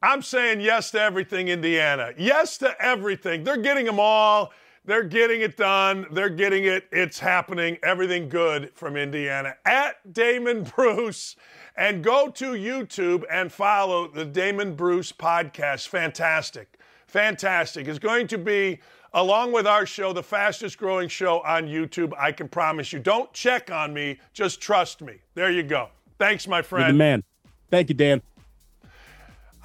I'm saying yes to everything, Indiana. Yes to everything. They're getting them all. They're getting it done. They're getting it. It's happening. Everything good from Indiana. At Damon Bruce. And go to YouTube and follow the Damon Bruce podcast. Fantastic. Fantastic. It's going to be, along with our show, the fastest growing show on YouTube. I can promise you. Don't check on me. Just trust me. There you go. Thanks, my friend. You're the man. Thank you, Dan.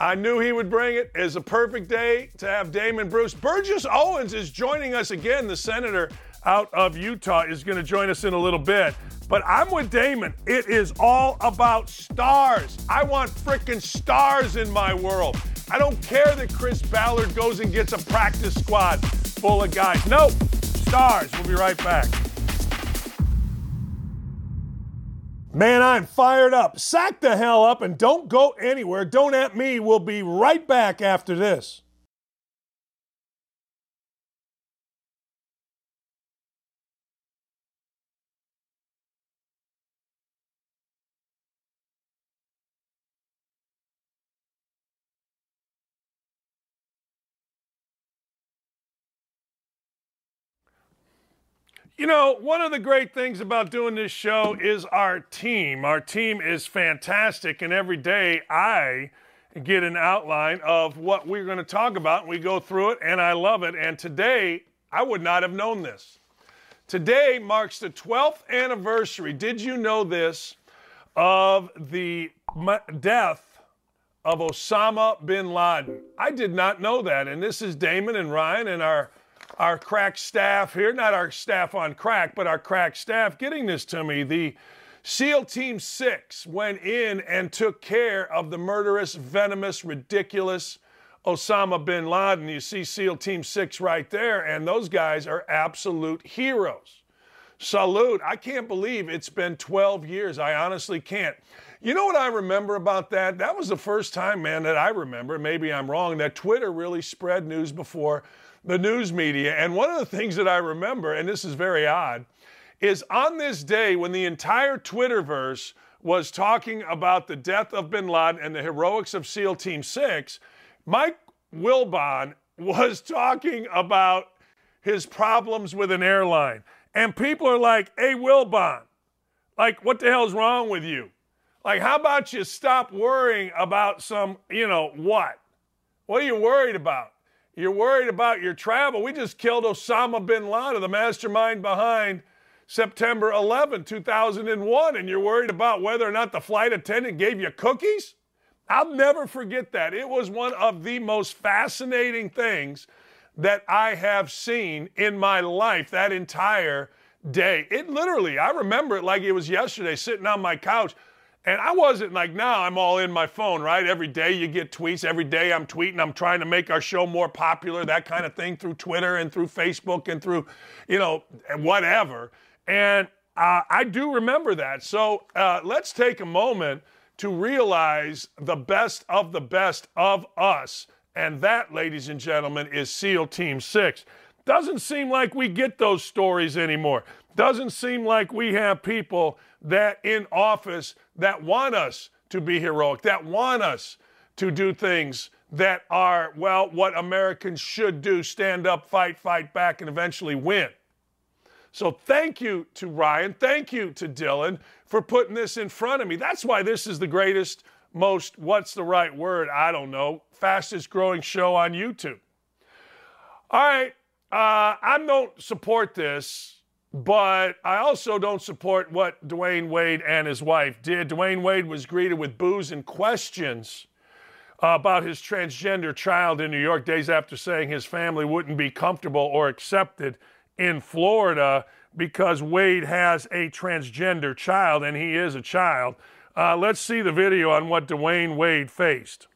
I knew he would bring it. It's a perfect day to have Damon Bruce. Burgess Owens is joining us again. The senator out of Utah is going to join us in a little bit. But I'm with Damon. It is all about stars. I want freaking stars in my world. I don't care that Chris Ballard goes and gets a practice squad full of guys. No, stars. We'll be right back. Man, I'm fired up. Sack the hell up and don't go anywhere. Don't at me. We'll be right back after this. You know, one of the great things about doing this show is our team. Our team is fantastic, and every day I get an outline of what we're going to talk about, and we go through it, and I love it. And today, I would not have known this. Today marks the 12th anniversary, did you know this, of the death of Osama bin Laden. I did not know that, and this is Damon and Ryan and our crack staff here, not our staff on crack, but our crack staff getting this to me. The SEAL Team 6 went in and took care of the murderous, venomous, ridiculous Osama bin Laden. You see SEAL Team 6 right there, and those guys are absolute heroes. Salute. I can't believe it's been 12 years. I honestly can't. You know what I remember about that? That was the first time, man, that I remember, maybe I'm wrong, that Twitter really spread news before the news media. And one of the things that I remember, and this is very odd, is on this day when the entire Twitterverse was talking about the death of bin Laden and the heroics of SEAL Team 6, Mike Wilbon was talking about his problems with an airline. And people are like, hey, Wilbon, like, what the hell's wrong with you? Like, how about you stop worrying about some, you know, what? What are you worried about? You're worried about your travel. We just killed Osama bin Laden, the mastermind behind September 11, 2001, and you're worried about whether or not the flight attendant gave you cookies? I'll never forget that. It was one of the most fascinating things that I have seen in my life that entire day. It literally, I remember it like it was yesterday, sitting on my couch. And I wasn't like, now I'm all in my phone, right? Every day you get tweets. Every day I'm tweeting. I'm trying to make our show more popular, that kind of thing, through Twitter and through Facebook and through, you know, whatever. And I do remember that. So let's take a moment to realize the best of the best of us. And that, ladies and gentlemen, is SEAL Team 6. Doesn't seem like we get those stories anymore. Doesn't seem like we have people that in office that want us to be heroic, that want us to do things that are, well, what Americans should do, stand up, fight, fight back, and eventually win. So thank you to Ryan. Thank you to Dylan for putting this in front of me. That's why this is the greatest, most, what's the right word? I don't know. Fastest growing show on YouTube. All right. I don't support this. But I also don't support what Dwayne Wade and his wife did. Dwayne Wade was greeted with boos and questions about his transgender child in New York days after saying his family wouldn't be comfortable or accepted in Florida because Wade has a transgender child, and he is a child. Let's see the video on what Dwayne Wade faced.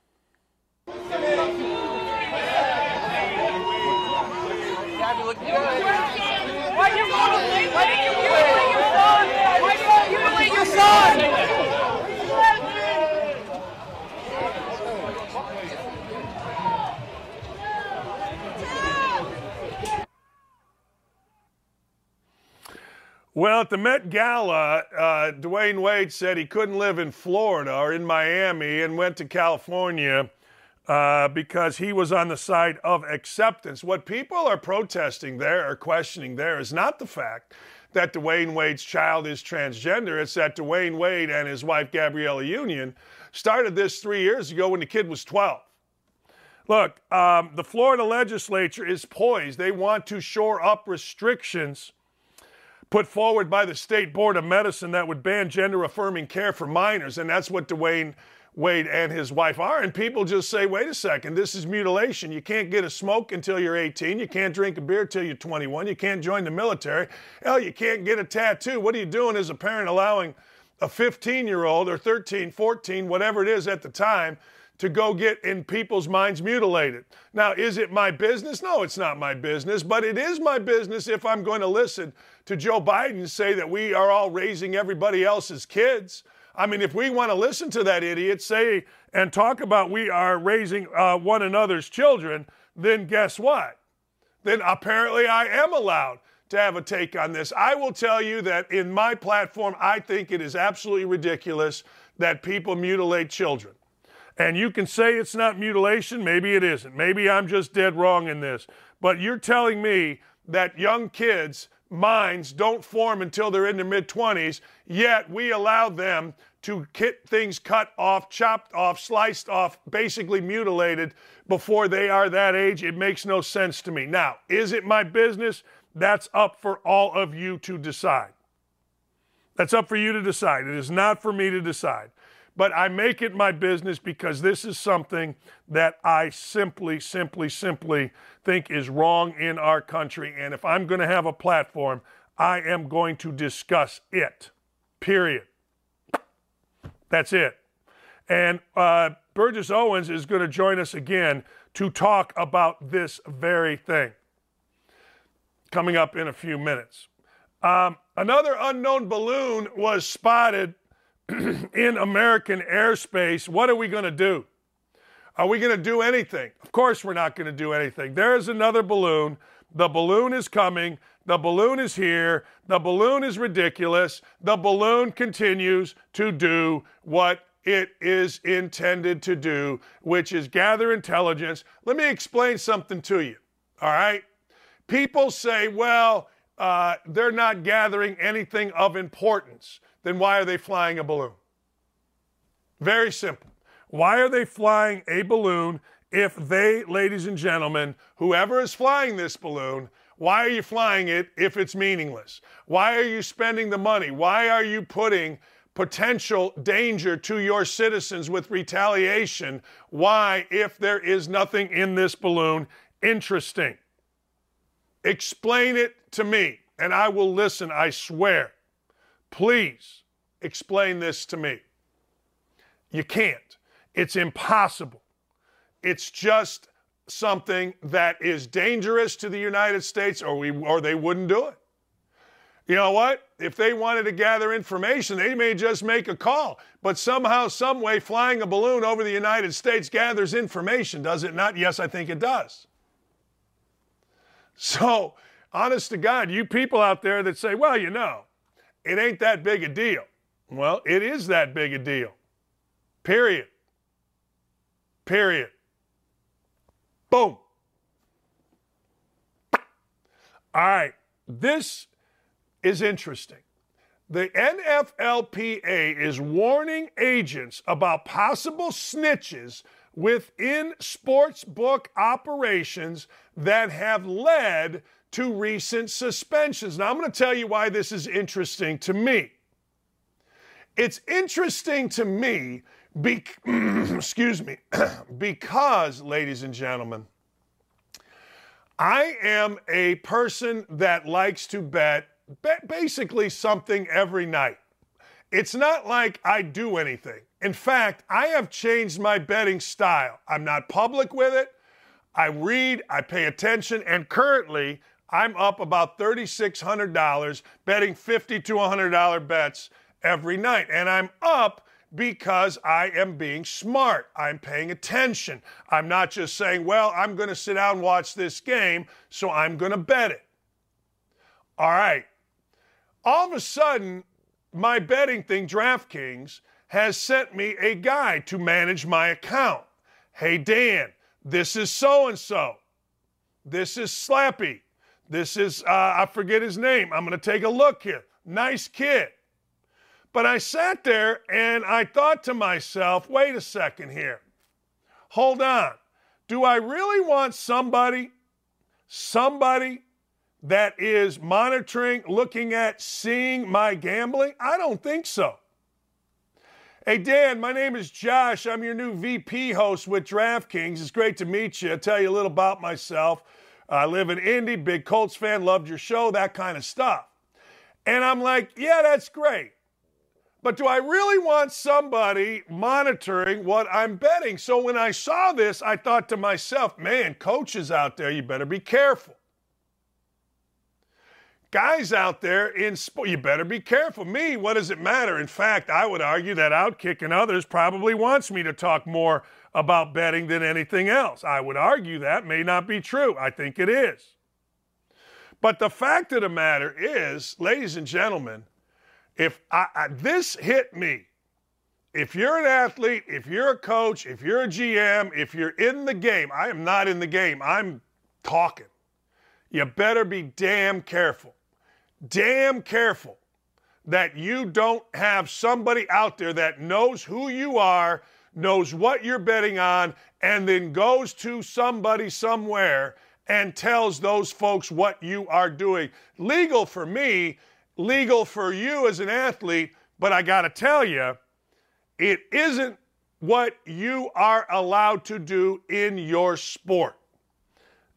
Well, at the Met Gala, Dwayne Wade said he couldn't live in Florida or in Miami and went to California because he was on the side of acceptance. What people are protesting there or questioning there is not the fact that Dwayne Wade's child is transgender. It's that Dwayne Wade and his wife, Gabriella Union, started this 3 years ago when the kid was 12. Look, the Florida legislature is poised. They want to shore up restrictions put forward by the State Board of Medicine that would ban gender-affirming care for minors, and that's what Dwayne Wade and his wife are. And people just say, wait a second, this is mutilation. You can't get a smoke until you're 18. You can't drink a beer until you're 21. You can't join the military. Hell, you can't get a tattoo. What are you doing as a parent allowing a 15-year-old or 13, 14, whatever it is at the time, to go get in people's minds mutilated? Now, is it my business? No, it's not my business, but it is my business if I'm going to listen to Joe Biden say that we are all raising everybody else's kids. I mean, if we want to listen to that idiot say and talk about we are raising one another's children, then guess what? Then apparently I am allowed to have a take on this. I will tell you that in my platform, I think it is absolutely ridiculous that people mutilate children. And you can say it's not mutilation. Maybe it isn't. Maybe I'm just dead wrong in this. But you're telling me that young kids' minds don't form until they're in their mid-20s, yet we allow them to get things cut off, chopped off, sliced off, basically mutilated before they are that age. It makes no sense to me. Now, is it my business? That's up for all of you to decide. That's up for you to decide. It is not for me to decide. But I make it my business because this is something that I simply think is wrong in our country. And if I'm going to have a platform, I am going to discuss it, period. That's it. And Burgess Owens is going to join us again to talk about this very thing coming up in a few minutes. Another unknown balloon was spotted in American airspace. What are we going to do? Are we going to do anything? Of course we're not going to do anything. There is another balloon. The balloon is coming. The balloon is here. The balloon is ridiculous. The balloon continues to do what it is intended to do, which is gather intelligence. Let me explain something to you, all right? People say, well, they're not gathering anything of importance. Then why are they flying a balloon? Very simple. Why are they flying a balloon if they, ladies and gentlemen, whoever is flying this balloon, why are you flying it if it's meaningless? Why are you spending the money? Why are you putting potential danger to your citizens with retaliation? Why, if there is nothing in this balloon interesting? Explain it to me, and I will listen, I swear. Please explain this to me. You can't. It's impossible. It's just something that is dangerous to the United States, or they wouldn't do it. You know what? If they wanted to gather information, they may just make a call. But somehow, some way, flying a balloon over the United States gathers information, does it not? Yes, I think it does. So, honest to God, you people out there that say, well, you know, it ain't that big a deal. Well, it is that big a deal. Period. Period. Boom. All right. This is interesting. The NFLPA is warning agents about possible snitches within sportsbook operations that have led to recent suspensions. Now, I'm going to tell you why this is interesting to me. It's interesting to me because, ladies and gentlemen, I am a person that likes to bet basically something every night. It's not like I do anything. In fact, I have changed my betting style. I'm not public with it. I read, I pay attention, and currently I'm up about $3,600 betting $50 to $100 bets every night. And I'm up because I am being smart. I'm paying attention. I'm not just saying, well, I'm going to sit down and watch this game, so I'm going to bet it. All right. All of a sudden, my betting thing, DraftKings, has sent me a guy to manage my account. Hey, Dan, this is so-and-so. This is Slappy. This is, I forget his name. I'm going to take a look here. Nice kid. But I sat there and I thought to myself, wait a second here. Hold on. Do I really want somebody that is monitoring, looking at, seeing my gambling? I don't think so. Hey, Dan, my name is Josh. I'm your new VP host with DraftKings. It's great to meet you. I'll tell you a little about myself. I live in Indy, big Colts fan, loved your show, that kind of stuff. And I'm like, yeah, that's great. But do I really want somebody monitoring what I'm betting? So when I saw this, I thought to myself, man, coaches out there, you better be careful. Guys out there in sport, you better be careful. Me, what does it matter? In fact, I would argue that Outkick and others probably wants me to talk more about betting than anything else. I would argue that may not be true. I think it is. But the fact of the matter is, ladies and gentlemen, if this hit me, if you're an athlete, if you're a coach, if you're a GM, if you're in the game, I am not in the game, I'm talking. You better be damn careful that you don't have somebody out there that knows who you are, knows what you're betting on, and then goes to somebody somewhere and tells those folks what you are doing. Legal for me, legal for you as an athlete, but I got to tell you, it isn't what you are allowed to do in your sport.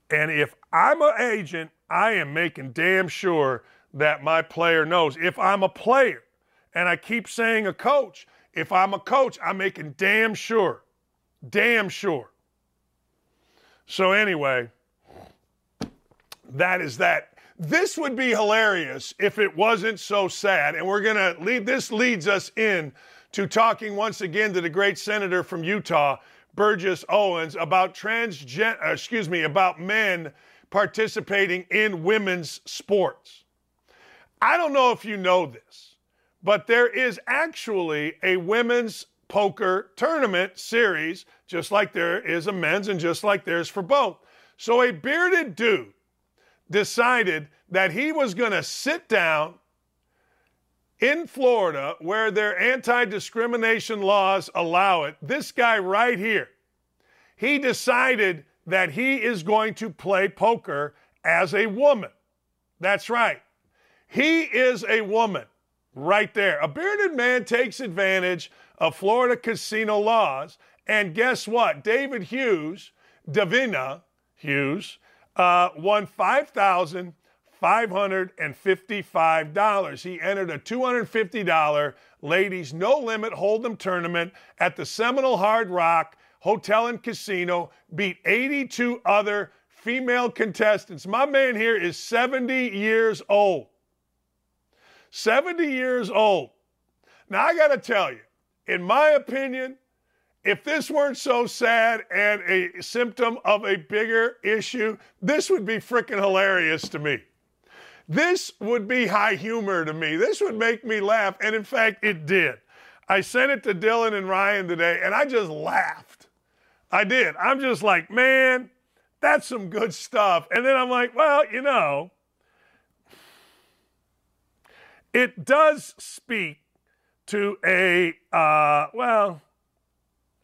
And if I'm an agent, I am making damn sure that my player knows. If I'm a player, and I keep saying a coach, if I'm a coach, I'm making damn sure. So anyway, that is that. This would be hilarious if it wasn't so sad. And we're going to leave. This leads us in to talking once again to the great senator from Utah, Burgess Owens, about about men participating in women's sports. I don't know if you know this, but there is actually a women's poker tournament series, just like there is a men's and just like there's for both. So a bearded dude decided that he was going to sit down in Florida where their anti-discrimination laws allow it. This guy right here, He decided that he is going to play poker as a woman. That's right. He is a woman right there. A bearded man takes advantage of Florida casino laws. And guess what? David Hughes, Davina Hughes, won $5,555. He entered a $250 ladies no limit hold'em tournament at the Seminole Hard Rock Hotel and Casino, beat 82 other female contestants. My man here is 70 years old. 70 years old. Now, I got to tell you, in my opinion, if this weren't so sad and a symptom of a bigger issue, this would be freaking hilarious to me. This would be high humor to me. This would make me laugh, and in fact, it did. I sent it to Dylan and Ryan today, and I just laughed. I did. I'm just like, man, that's some good stuff. And then I'm like, well, you know, it does speak to a, well,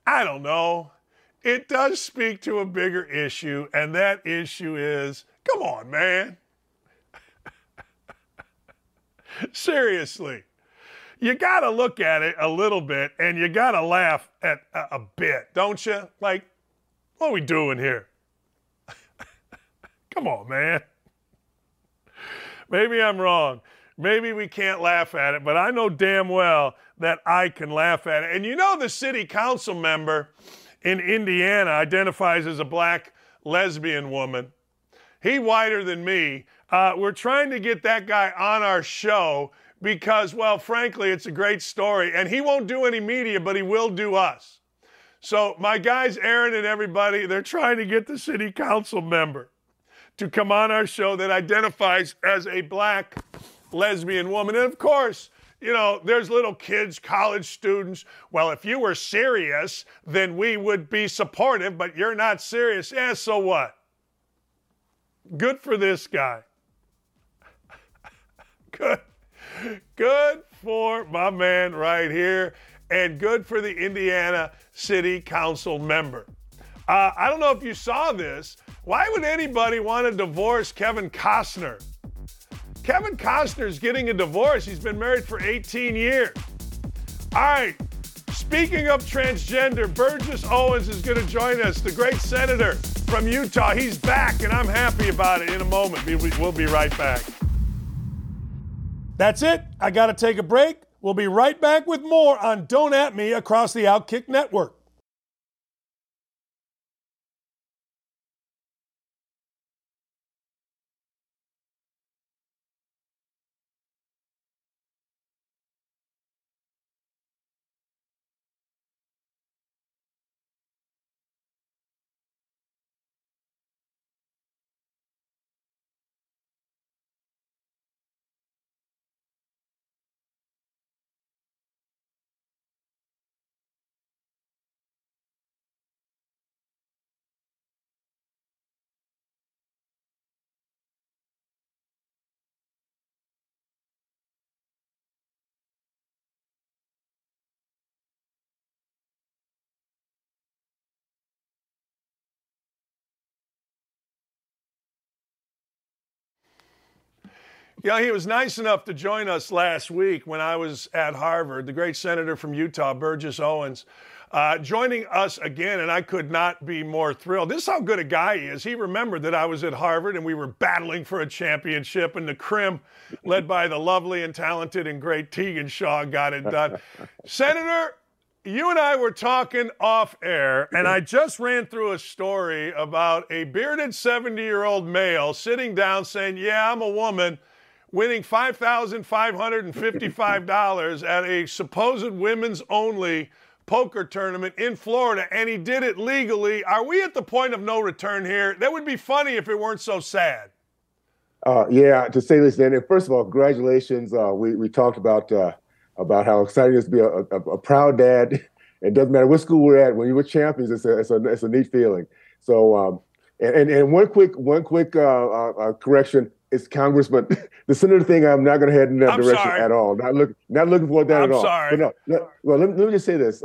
I don't know. It does speak to a bigger issue, and that issue is, come on, man. Seriously. You got to look at it a little bit, and you got to laugh at a bit, don't you? Like, what are we doing here? Come on, man. Maybe I'm wrong. Maybe we can't laugh at it, but I know damn well that I can laugh at it. And you know the city council member in Indiana identifies as a black lesbian woman. He's whiter than me. We're trying to get that guy on our show because, well, frankly, it's a great story. And he won't do any media, but he will do us. So my guys, Aaron and everybody, they're trying to get the city council member to come on our show that identifies as a black lesbian woman. And, of course, you know, there's little kids, college students. Well, if you were serious, then we would be supportive, but you're not serious. Yeah, so what? Good for this guy. Good. Good for my man right here, and good for the Indiana City Council member. I don't know if you saw this. Why would anybody want to divorce Kevin Costner? Kevin Costner's getting a divorce. He's been married for 18 years. All right, speaking of transgender, Burgess Owens is going to join us, the great senator from Utah. He's back, and I'm happy about it. In a moment, we'll be right back. That's it. I got to take a break. We'll be right back with more on Don't At Me across the Outkick Network. Yeah, he was nice enough to join us last week when I was at Harvard, the great senator from Utah, Burgess Owens, joining us again, and I could not be more thrilled. This is how good a guy he is. He remembered that I was at Harvard and we were battling for a championship, and the Crim, led by the lovely and talented and great Tegan Shaw, got it done. Senator, you and I were talking off air, and I just ran through a story about a bearded 70-year-old male sitting down saying, yeah, I'm a woman, winning $5,555 at a supposed women's-only poker tournament in Florida, and he did it legally. Are we at the point of no return here? That would be funny if it weren't so sad. Yeah, to say this, and first of all, congratulations. We talked about how exciting it is to be a proud dad. It doesn't matter what school we're at. When you were champions, it's a neat feeling. So, and one quick correction. It's Congressman. The senator thing, I'm not going to head in that direction at all. Not looking forward to that at all. I'm sorry. But no, let me just say this.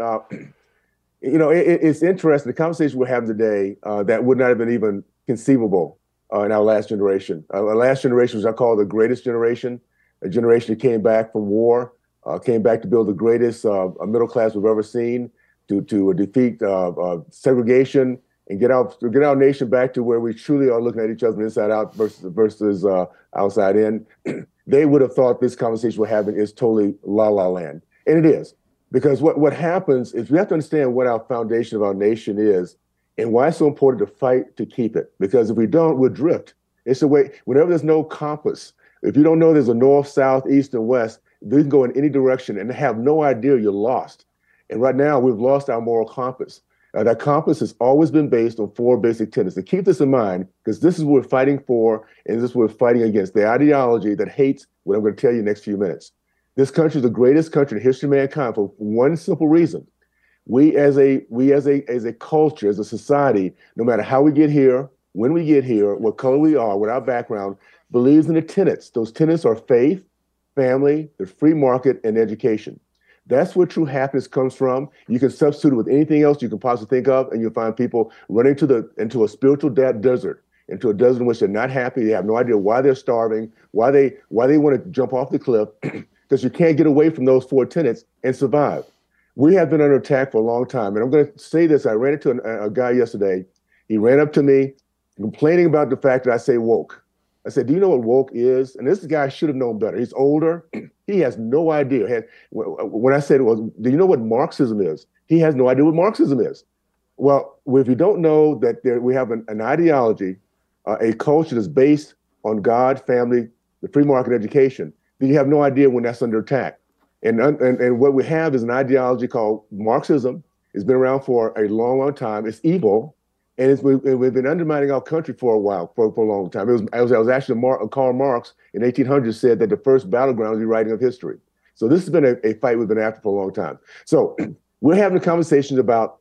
you know, it's interesting, the conversation we're having today that would not have been even conceivable in our last generation. Our last generation was, I call, the greatest generation, a generation that came back from war, came back to build the greatest middle class we've ever seen, to defeat segregation and get our nation back to where we truly are looking at each other from inside out versus outside in. They would have thought this conversation we're having is totally la-la land. And it is. Because what happens is we have to understand what our foundation of our nation is and why it's so important to fight to keep it. Because if we don't, we'll drift. It's the way, whenever there's no compass, if you don't know there's a north, south, east, and west, you can go in any direction and have no idea you're lost. And right now, we've lost our moral compass. That compass has always been based on four basic tenets. And keep this in mind, because this is what we're fighting for and this is what we're fighting against, the ideology that hates what I'm going to tell you in the next few minutes. This country is the greatest country in the history of mankind for one simple reason. We as a culture, as a society, no matter how we get here, when we get here, what color we are, what our background, believes in the tenets. Those tenets are faith, family, the free market, and education. That's where true happiness comes from. You can substitute it with anything else you can possibly think of, and you'll find people running into a spiritual desert, into a desert in which they're not happy, they have no idea why they're starving, why they want to jump off the cliff, because you can't get away from those four tenets and survive. We have been under attack for a long time, and I'm going to say this. I ran into a guy yesterday. He ran up to me complaining about the fact that I say woke. I said, do you know what woke is? And this guy should have known better. He's older. He has no idea. When I said, well, do you know what Marxism is? He has no idea what Marxism is. Well, if you don't know that we have an ideology, a culture that's based on God, family, the free market, education, then you have no idea when that's under attack. And what we have is an ideology called Marxism. It's been around for a long, long time. It's evil. And we've been undermining our country for a while, for a long time. I was actually, Karl Marx in 1800 said that the first battleground is the writing of history. So this has been a fight we've been after for a long time. So we're having conversations about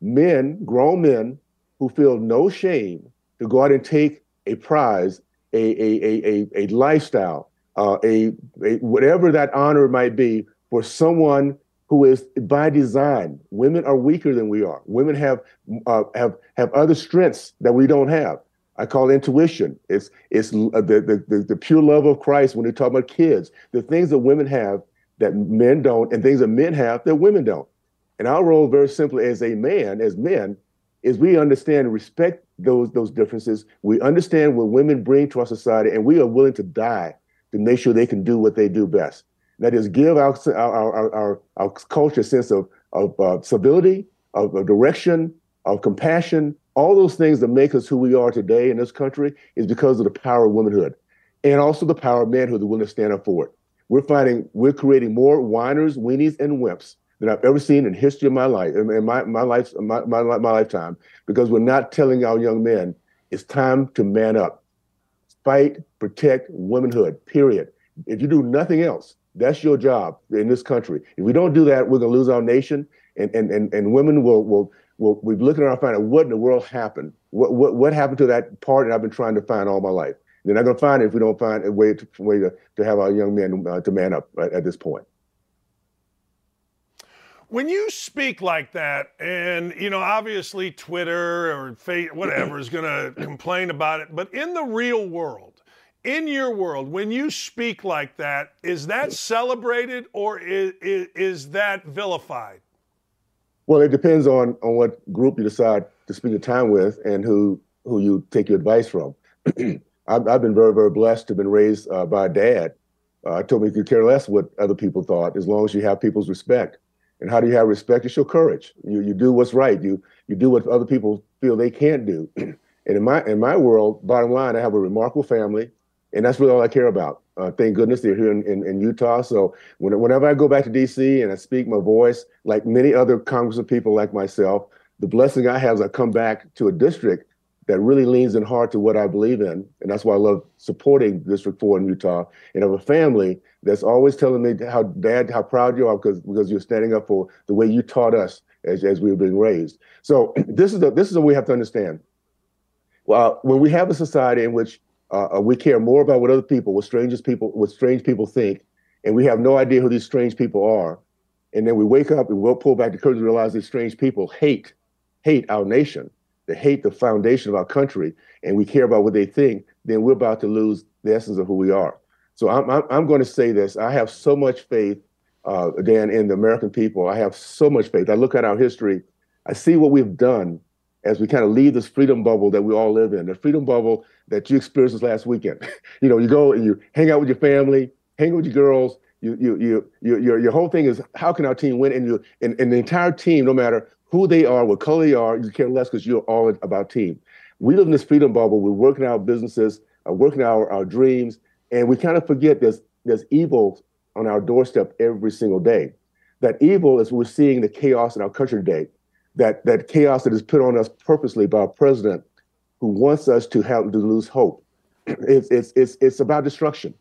men, grown men, who feel no shame to go out and take a prize, a lifestyle, whatever that honor might be for someone who is by design. Women are weaker than we are. Women have other strengths that we don't have. I call it intuition. It's the pure love of Christ when we talk about kids. The things that women have that men don't, and things that men have that women don't. And our role, very simply, as a man, as men, is we understand and respect those differences. We understand what women bring to our society, and we are willing to die to make sure they can do what they do best. That is, give our culture a sense of civility, of direction, of compassion. All those things that make us who we are today in this country is because of the power of womanhood, and also the power of manhood, the willing to stand up for it. We're creating more whiners, weenies, and wimps than I've ever seen in the history of my life, in my lifetime, because we're not telling our young men it's time to man up, fight, protect womanhood. Period. If you do nothing else, that's your job in this country. If we don't do that, we're going to lose our nation, and women will be looking around and find out what in the world happened. What happened to that part that I've been trying to find all my life? They're not going to find it if we don't find a way to have our young men to man up at this point. When you speak like that, and, you know, obviously Twitter or whatever is going to complain about it, but in the real world, in your world, when you speak like that, is that celebrated or is that vilified? Well, it depends on what group you decide to spend your time with and who you take your advice from. I've been very, very blessed to have been raised by a dad. Told me you could care less what other people thought as long as you have people's respect. And how do you have respect? You show courage. You do what's right. You do what other people feel they can't do. And in my world, bottom line, I have a remarkable family. And that's really all I care about. Thank goodness they're here in Utah. So whenever I go back to D.C. and I speak my voice, like many other congressmen people like myself, the blessing I have is I come back to a district that really leans in hard to what I believe in. And that's why I love supporting District 4 in Utah. And I have a family that's always telling me how, Dad, how proud you are because you're standing up for the way you taught us as we were being raised. So this is what we have to understand. When we have a society in which we care more about what other people, what strange people think, and we have no idea who these strange people are. And then we wake up and we'll pull back the curtain and realize these strange people hate our nation. They hate the foundation of our country, and we care about what they think. Then we're about to lose the essence of who we are. So I'm going to say this. I have so much faith, Dan, in the American people. I have so much faith. I look at our history. I see what we've done as we kind of leave this freedom bubble that we all live in, the freedom bubble that you experienced this last weekend. You know, you go and you hang out with your family, hang out with your girls. Your whole thing is, how can our team win? And the entire team, no matter who they are, what color they are, you care less because you're all about team. We live in this freedom bubble. We're working our businesses, working our dreams, and we kind of forget there's evil on our doorstep every single day. That evil is, we're seeing the chaos in our country today. That chaos that is put on us purposely by a president who wants us to have to lose hope. It's about destruction.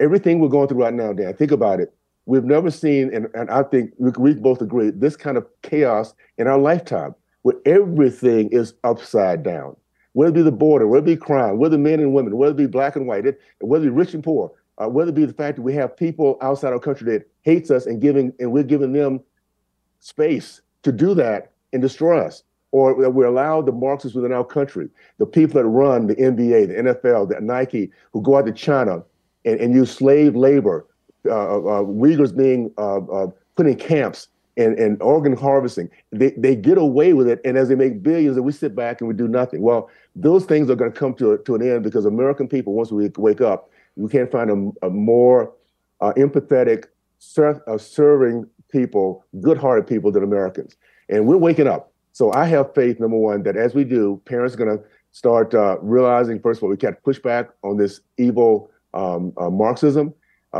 Everything we're going through right now, Dan, think about it. We've never seen, and I think we both agree, this kind of chaos in our lifetime, where everything is upside down. Whether it be the border, whether it be crime, whether it be men and women, whether it be black and white, whether it be rich and poor, whether it be the fact that we have people outside our country that hates us and we're giving them space to do that and destroy us. Or we allow the Marxists within our country, the people that run the NBA, the NFL, the Nike, who go out to China and use slave labor, Uyghurs being put in camps and organ harvesting. They get away with it, and as they make billions, and we sit back and we do nothing. Well, those things are going to come to an end, because American people, once we wake up, we can't find a more empathetic, serving people, good-hearted people than Americans. And we're waking up. So I have faith, number one, that as we do, parents are going to start realizing, first of all, we can't push back on this evil Marxism.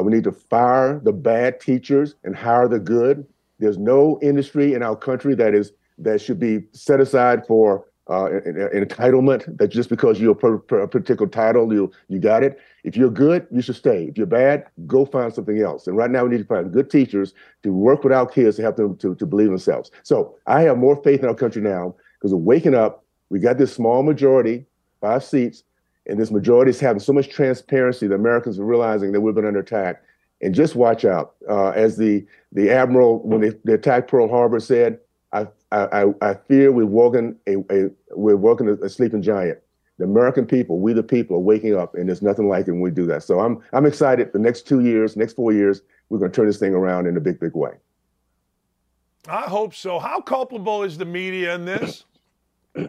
We need to fire the bad teachers and hire the good. There's no industry in our country that should be set aside for entitlement, that just because you're a particular title, you got it. If you're good, you should stay. If you're bad, go find something else. And right now we need to find good teachers to work with our kids to help them to believe in themselves. So I have more faith in our country now because we're waking up. We got this small majority, 5 seats, and this majority is having so much transparency that Americans are realizing that we've been under attack. And just watch out. As the admiral, when they attacked Pearl Harbor, said, I fear we're walking a sleeping giant. The American people, we the people, are waking up, and there's nothing like it when we do that. So I'm excited. The next 2 years, next 4 years, we're going to turn this thing around in a big, big way. I hope so. How culpable is the media in this? The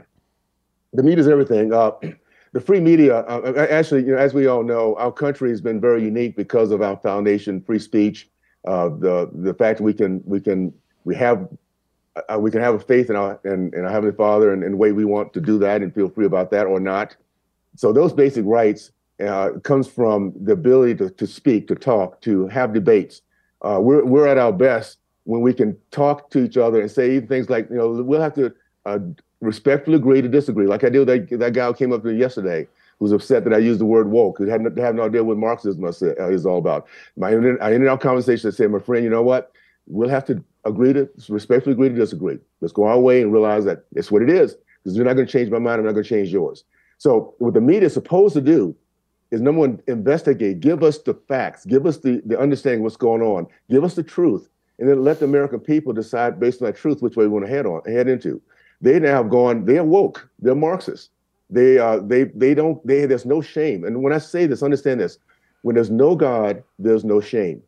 media is everything. The free media, actually, you know, as we all know, our country has been very unique because of our foundation, free speech, the fact that we can have a faith in our Heavenly Father and the way we want to do that and feel free about that or not. So those basic rights comes from the ability to speak, to talk, to have debates. We're at our best when we can talk to each other and say even things like, you know, we'll have to respectfully agree to disagree. Like I did with that guy who came up to me yesterday who was upset that I used the word woke, who had no idea what Marxism is all about. I ended our conversation and said, my friend, you know what? We'll have to respectfully agree to disagree. Let's go our way and realize that it's what it is, because you're not going to change my mind. I'm not going to change yours. So what the media is supposed to do is, number one, investigate, give us the facts, give us the understanding of what's going on, give us the truth, and then let the American people decide based on that truth which way we want to head into. They now have gone, they're woke, they're Marxists. There's no shame. And when I say this, understand this, when there's no God, there's no shame.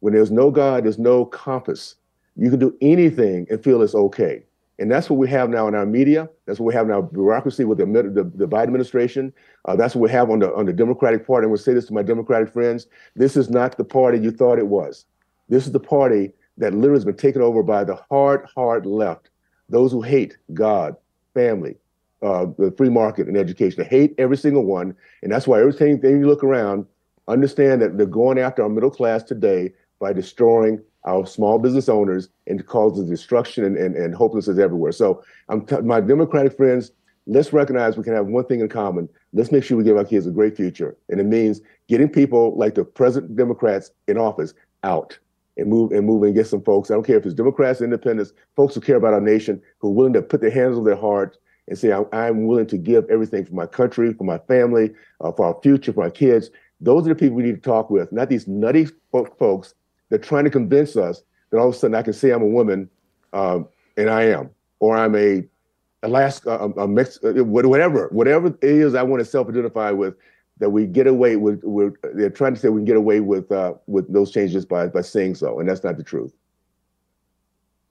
When there's no God, there's no compass. You can do anything and feel it's okay. And that's what we have now in our media. That's what we have in our bureaucracy with the Biden administration. That's what we have on the Democratic Party. And we'll say this to my Democratic friends, this is not the party you thought it was. This is the party that literally has been taken over by the hard left. Those who hate God, family, the free market, and education. They hate every single one. And that's why everything you look around, understand that they're going after our middle class today by destroying our small business owners and causes destruction and hopelessness everywhere. So my Democratic friends, let's recognize we can have one thing in common. Let's make sure we give our kids a great future. And it means getting people like the present Democrats in office out. And move and get some folks. I don't care if it's Democrats, independents, folks who care about our nation, who are willing to put their hands on their hearts and say, I'm willing to give everything for my country, for my family, for our future, for our kids. Those are the people we need to talk with, not these nutty folks that are trying to convince us then all of a sudden I can say I'm a woman, and I am, or I'm a Alaska, a mix, whatever it is I want to self-identify with, that we get away with. They're trying to say we can get away with those changes by saying so, and that's not the truth.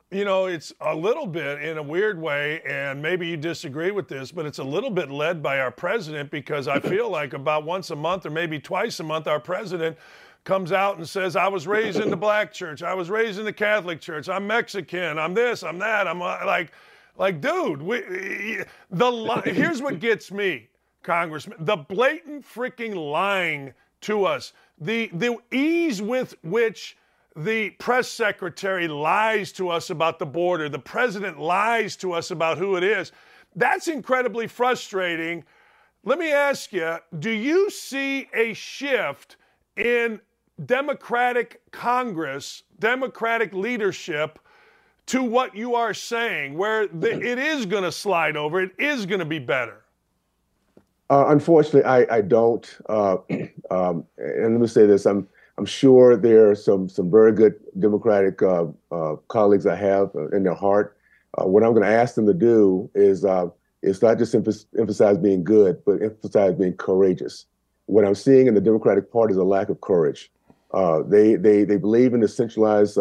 You know, it's a little bit, in a weird way, and maybe you disagree with this, but it's a little bit led by our president, because I feel like about once a month or maybe twice a month, our president comes out and says, I was raised in the black church. I was raised in the Catholic church. I'm Mexican. I'm this, I'm that. I'm like, dude, here's what gets me, Congressman, the blatant freaking lying to us, the ease with which the press secretary lies to us about the border. The president lies to us about who it is. That's incredibly frustrating. Let me ask you, do you see a shift in Democratic Congress, Democratic leadership, to what you are saying, where it is going to slide over, it is going to be better? Unfortunately, I don't. And let me say this, I'm sure there are some very good Democratic colleagues I have in their heart. What I'm going to ask them to do is not just emphasize being good, but emphasize being courageous. What I'm seeing in the Democratic Party is a lack of courage. They believe in the centralized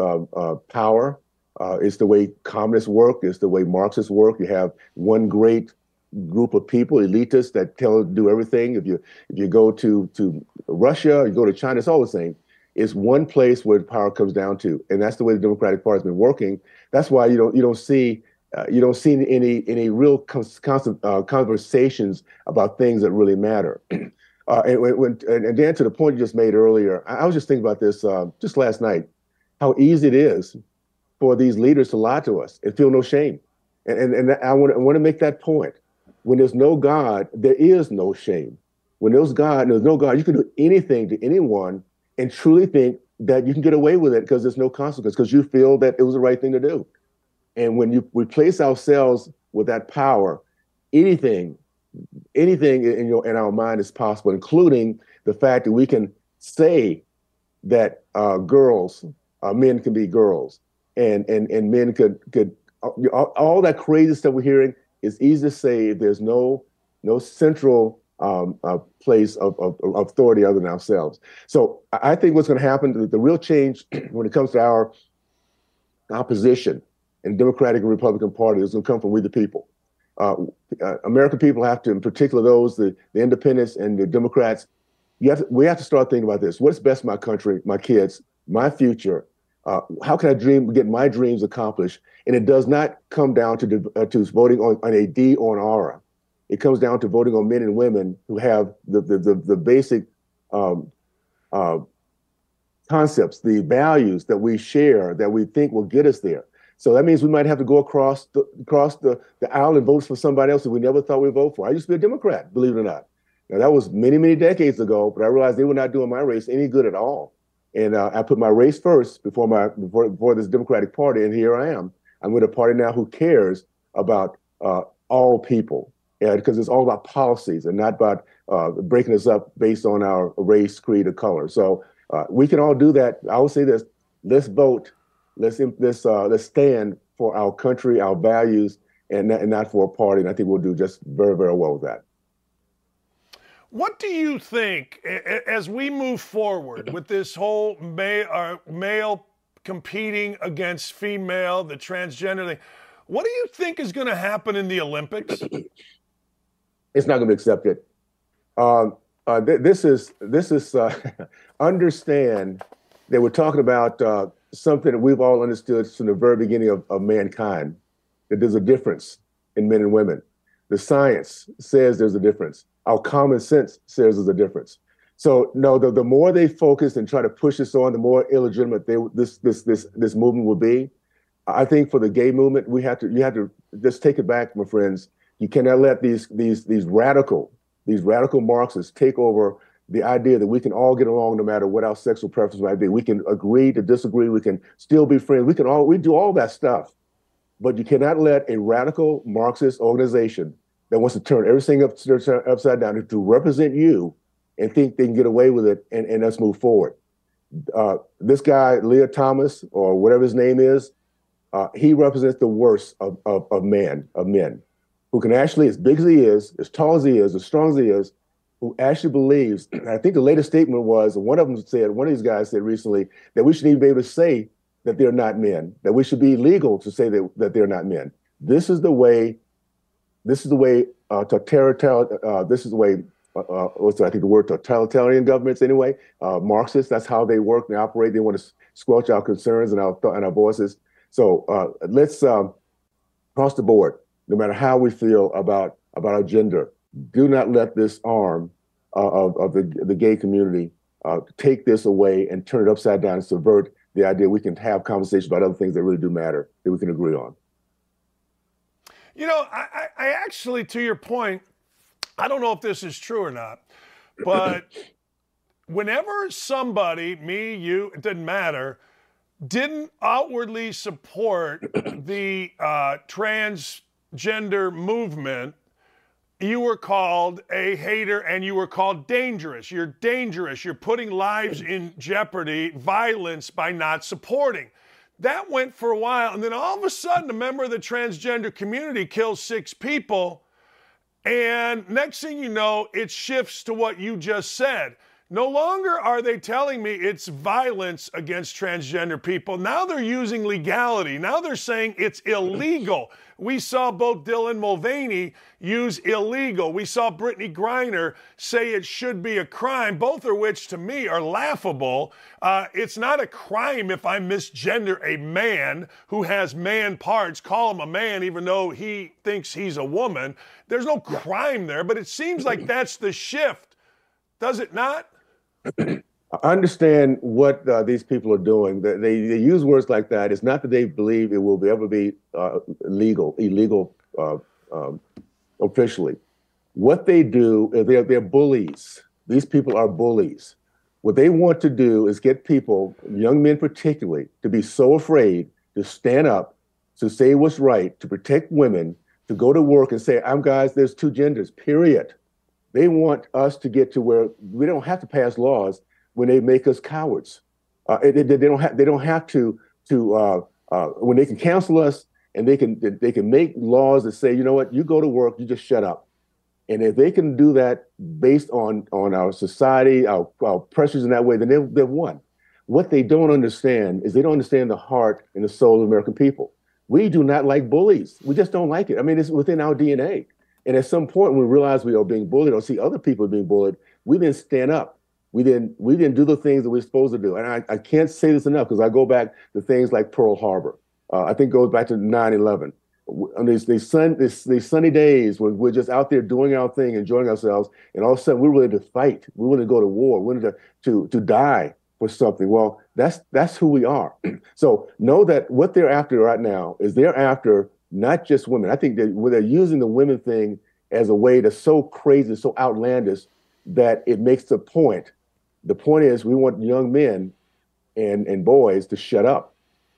power. It's the way communists work. It's the way Marxists work. You have one great group of people, elitists, that do everything. If you go to Russia, you go to China, it's all the same. It's one place where power comes down to, and that's the way the Democratic Party has been working. That's why you don't see any real conversations about things that really matter. And Dan, to the point you just made earlier, I was just thinking about this just last night. How easy it is for these leaders to lie to us and feel no shame, and I want to make that point. When there's no God, there is no shame. When there's no God, you can do anything to anyone and truly think that you can get away with it because there's no consequence, because you feel that it was the right thing to do. And when you replace ourselves with that power, anything in our mind is possible, including the fact that we can say that men can be girls, and men could all that crazy stuff we're hearing. It's easy to say if there's no central place of authority other than ourselves. So I think what's going to happen, the real change when it comes to our opposition in Democratic and Republican Party, is going to come from we the people. American people have to, in particular those, the independents and the Democrats, we have to start thinking about this. What's best for my country, my kids, my future? How can I get my dreams accomplished? And it does not come down to voting on a D or an R. It comes down to voting on men and women who have the basic concepts, the values that we share, that we think will get us there. So that means we might have to go across the aisle and vote for somebody else that we never thought we'd vote for. I used to be a Democrat, believe it or not. Now, that was many, many decades ago, but I realized they were not doing my race any good at all. And I put my race first before this Democratic Party, and here I am. I'm with a party now who cares about all people, because it's all about policies and not about breaking us up based on our race, creed, or color. So we can all do that. I will say this: let's vote. Let's stand for our country, our values, and not for a party. And I think we'll do just very, very well with that. What do you think, as we move forward with this whole male competing against female, the transgender thing, what do you think is going to happen in the Olympics? It's not going to be accepted. This is understand that we're talking about something that we've all understood from the very beginning of mankind, that there's a difference in men and women. The science says there's a difference. Our common sense says there's a difference. So no, the more they focus and try to push this on, the more illegitimate this movement will be. I think for the gay movement, you have to just take it back, my friends. You cannot let these radical Marxists take over the idea that we can all get along no matter what our sexual preference might be. We can agree to disagree. We can still be friends. We do all that stuff. But you cannot let a radical Marxist organization that wants to turn everything upside down to represent you and think they can get away with it and us move forward. this guy, Leah Thomas, or whatever his name is, he represents the worst of men, who can actually, as big as he is, as tall as he is, as strong as he is, who actually believes, and I think the latest statement was, one of these guys said recently, that we shouldn't even be able to say that they're not men, that we should be legal to say that they're not men. Totalitarian governments anyway, Marxists, that's how they work and operate. They want to squelch our concerns and our voices. So let's, across the board, no matter how we feel about our gender, do not let this arm of the gay community take this away and turn it upside down and subvert the idea we can have conversations about other things that really do matter, that we can agree on. You know, I actually, to your point, I don't know if this is true or not, but whenever somebody, me, you, it didn't matter, didn't outwardly support the transgender movement, you were called a hater and you were called dangerous. You're dangerous. You're putting lives in jeopardy, violence by not supporting. That went for a while. And then all of a sudden, a member of the transgender community kills 6 people. And next thing you know, it shifts to what you just said. No longer are they telling me it's violence against transgender people. Now they're using legality. Now they're saying it's illegal. We saw both Dylan Mulvaney use illegal. We saw Brittany Griner say it should be a crime, both of which to me are laughable. It's not a crime if I misgender a man who has man parts, call him a man even though he thinks he's a woman. There's no crime there, but it seems like that's the shift. Does it not? I understand what these people are doing. They use words like that. It's not that they believe it will ever be illegal officially. What they do, they're bullies. These people are bullies. What they want to do is get people, young men particularly, to be so afraid to stand up, to say what's right, to protect women, to go to work and say, I'm guys, there's 2 genders, period. They want us to get to where we don't have to pass laws when they make us cowards. They don't have to when they can cancel us and they can make laws that say, you know what, you go to work, you just shut up. And if they can do that based on our society, our pressures in that way, then they've won. What they don't understand is they don't understand the heart and the soul of American people. We do not like bullies. We just don't like it. I mean, it's within our DNA. And at some point, when we realize we are being bullied or see other people being bullied, we then stand up. We then do the things that we're supposed to do. And I can't say this enough because I go back to things like Pearl Harbor. I think it goes back to 9/11. These sunny days when we're just out there doing our thing, enjoying ourselves, and all of a sudden we're willing to fight. We're willing to go to war. We're willing to die for something. Well, that's who we are. So know that what they're after right now is they're after not just women. I think that when they're using the women thing as a way that's so crazy, so outlandish, that it makes the point. The point is we want young men and boys to shut up.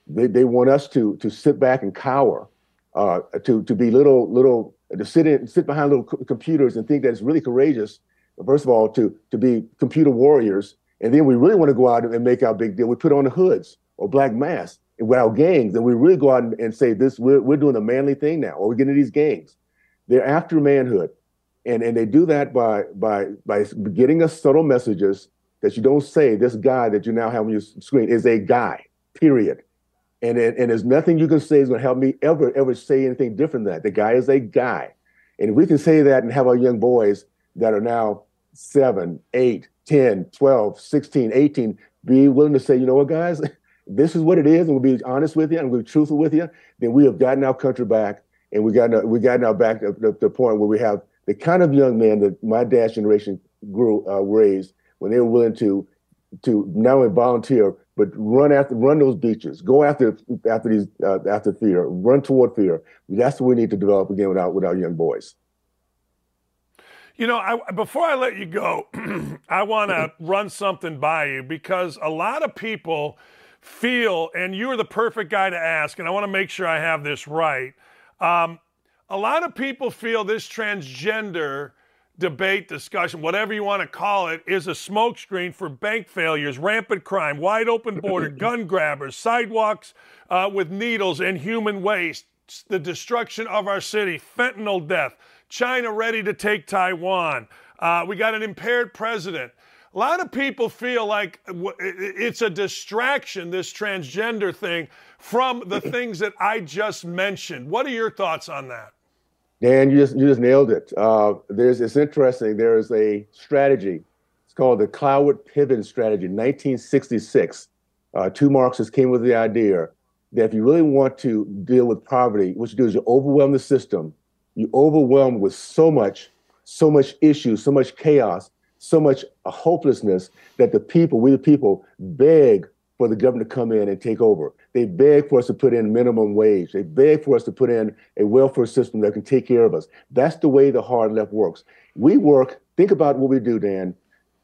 They want us to sit back and cower, to be little to sit behind little computers and think that it's really courageous. First of all, to be computer warriors, and then we really want to go out and make our big deal. We put on the hoods or black masks with our gangs, and we really go out and say this, we're doing a manly thing now, or we get into these gangs. They're after manhood. And they do that by getting us subtle messages that you don't say this guy that you now have on your screen is a guy, period. And there's nothing you can say is gonna help me ever say anything different than that. The guy is a guy. And if we can say that and have our young boys that are now 7, 8, 10, 12, 16, 18, be willing to say, you know what, guys? This is what it is, and we'll be honest with you, and we'll be truthful with you, then we have gotten our country back, and we've gotten our back to the point where we have the kind of young men that my dad's generation raised when they were willing to not only volunteer, but run those beaches, go after fear, run toward fear. That's what we need to develop again with our young boys. You know, before I let you go, I want to run something by you, because a lot of people feel, and you are the perfect guy to ask, and I want to make sure I have this right. A lot of people feel this transgender debate, discussion, whatever you want to call it, is a smokescreen for bank failures, rampant crime, wide open border, gun grabbers, sidewalks with needles and human waste, the destruction of our city, fentanyl death, China ready to take Taiwan. We got an impaired president. A lot of people feel like it's a distraction, this transgender thing, from the things that I just mentioned. What are your thoughts on that? Dan, you just nailed it. It's interesting. There is a strategy. It's called the Cloward-Piven strategy, 1966. Two Marxists came with the idea that if you really want to deal with poverty, what you do is you overwhelm the system. You overwhelm with so much issues, so much chaos, so much hopelessness that the people, we the people, beg for the government to come in and take over. They beg for us to put in minimum wage. They beg for us to put in a welfare system that can take care of us. That's the way the hard left works. We work, think about what we do, Dan.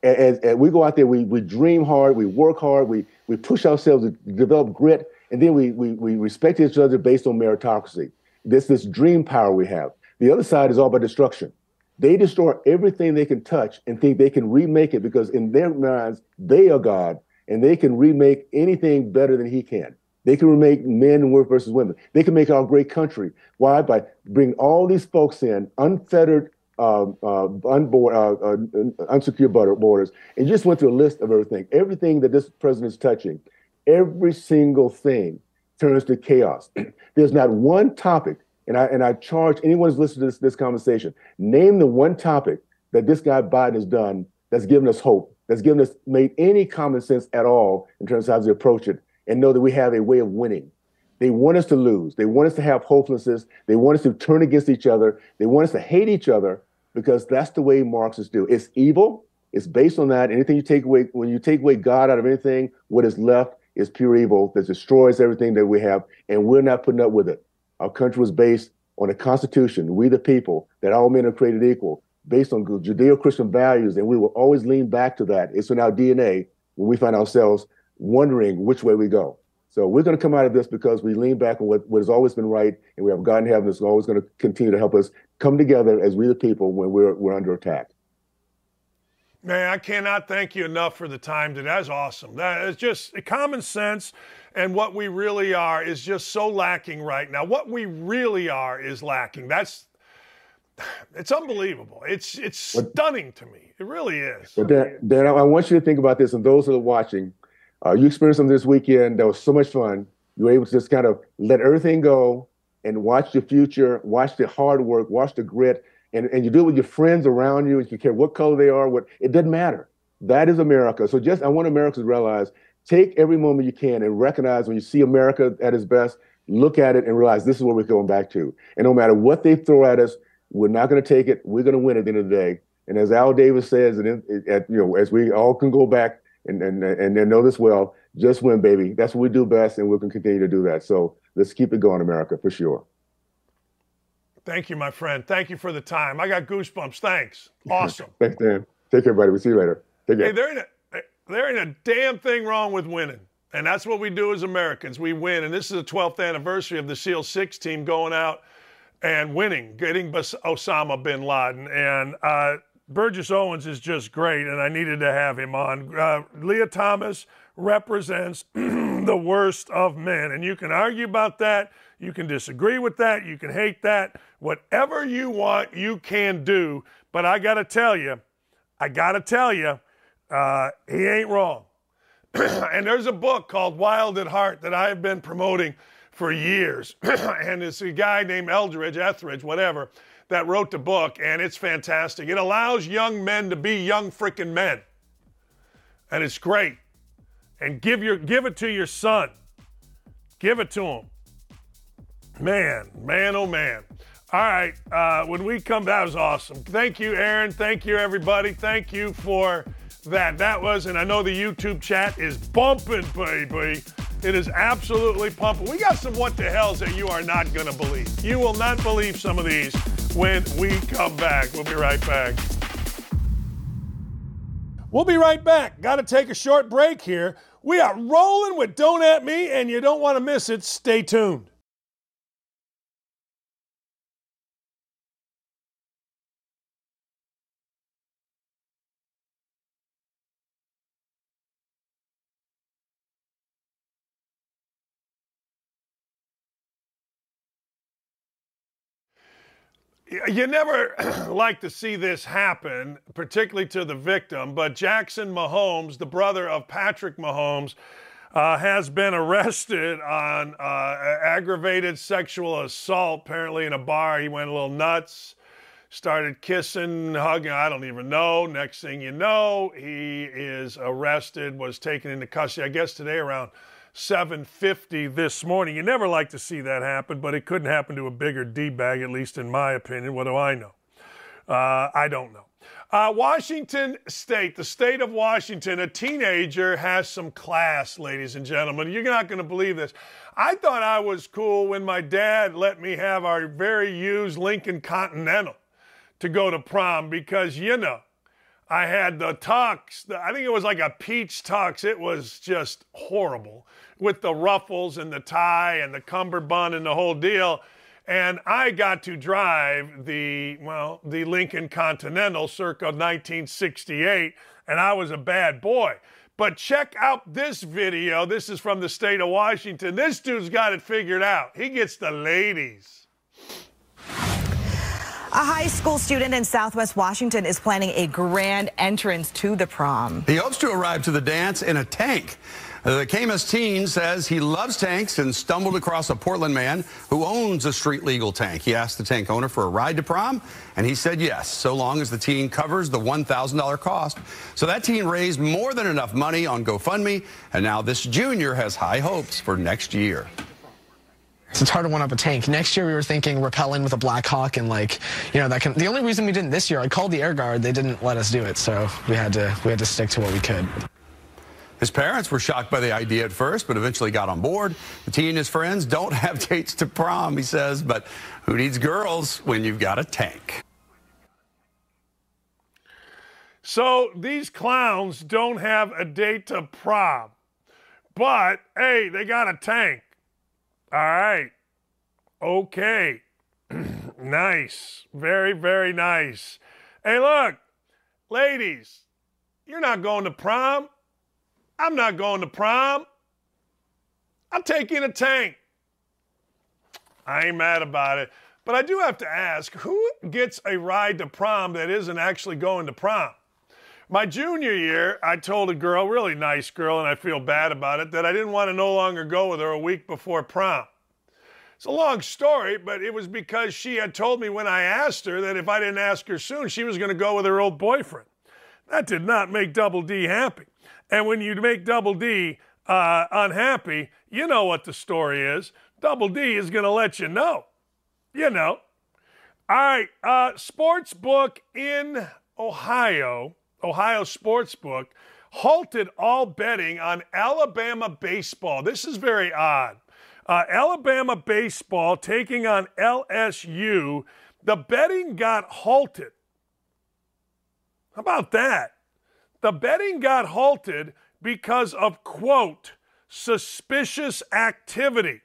As we go out there, we dream hard, we work hard, we push ourselves to develop grit, and then we respect each other based on meritocracy. There's this dream power we have. The other side is all about destruction. They destroy everything they can touch and think they can remake it because in their minds, they are God. And they can remake anything better than he can. They can remake men and work versus women. They can make our great country. Why? By bringing all these folks in, unfettered, unsecure borders. And just went through a list of everything. Everything that this president is touching, every single thing turns to chaos. There's not one topic, and I charge anyone who's listening to this conversation, name the one topic that this guy Biden has done that's given us hope, that's given us, made any common sense at all in terms of how they approach it, and know that we have a way of winning. They want us to lose. They want us to have hopelessness. They want us to turn against each other. They want us to hate each other because that's the way Marxists do. It's evil. It's based on that. Anything you take away, when you take away God out of anything, what is left is pure evil that destroys everything that we have, and we're not putting up with it. Our country was based on a constitution, we the people, that all men are created equal, based on Judeo-Christian values, and we will always lean back to that. It's in our DNA when we find ourselves wondering which way we go. So we're going to come out of this because we lean back on what has always been right, and we have God in heaven that's always going to continue to help us come together as we the people when we're under attack. Man, I cannot thank you enough for the time today. That's awesome. That is just common sense, and what we really are is just so lacking right now. What we really are is lacking. It's unbelievable. It's stunning to me. It really is. Well, Dan, I want you to think about this, and those that are watching, you experienced something this weekend that was so much fun. You were able to just kind of let everything go and watch the future, watch the hard work, watch the grit, and you do it with your friends around you. And you care what color they are, it doesn't matter. That is America. So I want Americans to realize, take every moment you can and recognize when you see America at its best, look at it and realize this is what we're going back to. And no matter what they throw at us, we're not going to take it. We're going to win at the end of the day. And as Al Davis says, as we all can go back and know this well, just win, baby. That's what we do best, and we're going to continue to do that. So let's keep it going, America, for sure. Thank you, my friend. Thank you for the time. I got goosebumps. Thanks. Awesome. Thanks, Dan. Take care, buddy. We'll see you later. Take care. Hey, there ain't a damn thing wrong with winning. And that's what we do as Americans. We win. And this is the 12th anniversary of the SEAL 6 team going out and winning, getting Osama bin Laden. And Burgess Owens is just great, and I needed to have him on. Leah Thomas represents the worst of men, and you can argue about that. You can disagree with that. You can hate that. Whatever you want, you can do. But I got to tell you, he ain't wrong. And there's a book called Wild at Heart that I've been promoting for years, and it's a guy named Etheridge, whatever, that wrote the book, and it's fantastic. It allows young men to be young frickin' men, and it's great. And give it to your son. Give it to him. Man, oh man. All right, when we come, that was awesome. Thank you, Aaron. Thank you, everybody. Thank you for that. That was, and I know the YouTube chat is bumping, baby. It is absolutely pumping. We got some what the hells that you are not going to believe. You will not believe some of these when we come back. We'll be right back. We'll be right back. Got to take a short break here. We are rolling with Don't At Me, and you don't want to miss it. Stay tuned. You never like to see this happen, particularly to the victim, but Jackson Mahomes, the brother of Patrick Mahomes, has been arrested on aggravated sexual assault, apparently in a bar. He went a little nuts, started kissing, hugging, I don't even know. Next thing you know, he is arrested, was taken into custody, I guess today around 7:50 this morning. You never like to see that happen, but it couldn't happen to a bigger D-bag, at least in my opinion. What do I know? I don't know. Washington State, the state of Washington, a teenager has some class, ladies and gentlemen. You're not going to believe this. I thought I was cool when my dad let me have our very used Lincoln Continental to go to prom because, you know, I had the tux. I think it was like a peach tux. It was just horrible with the ruffles and the tie and the cummerbund and the whole deal. And I got to drive the Lincoln Continental circa 1968, and I was a bad boy. But check out this video. This is from the state of Washington. This dude's got it figured out. He gets the ladies. A high school student in Southwest Washington is planning a grand entrance to the prom. He hopes to arrive to the dance in a tank. The Camas teen says he loves tanks and stumbled across a Portland man who owns a street-legal tank. He asked the tank owner for a ride to prom, and he said yes, so long as the teen covers the $1,000 cost. So that teen raised more than enough money on GoFundMe, and now this junior has high hopes for next year. It's hard to one-up a tank. Next year, we were thinking rappelling with a Black Hawk and, like, you know, that can... The only reason we didn't this year, I called the Air Guard. They didn't let us do it, so we had to stick to what we could. His parents were shocked by the idea at first, but eventually got on board. The teen and his friends don't have dates to prom, he says, but who needs girls when you've got a tank? So these clowns don't have a date to prom, but, hey, they got a tank. All right. Okay. Nice. Very, very nice. Hey, look, ladies, you're not going to prom. I'm not going to prom. I'll take you in a tank. I ain't mad about it. But I do have to ask, who gets a ride to prom that isn't actually going to prom? My junior year, I told a girl, really nice girl, and I feel bad about it, that I didn't want to no longer go with her a week before prom. It's a long story, but it was because she had told me when I asked her that if I didn't ask her soon, she was going to go with her old boyfriend. That did not make Double D happy. And when you make Double D unhappy, you know what the story is. Double D is going to let you know. You know. All right, sportsbook in Ohio sportsbook halted all betting on Alabama baseball. This is very odd. Alabama baseball taking on LSU. The betting got halted. How about that? The betting got halted because of, quote, suspicious activity.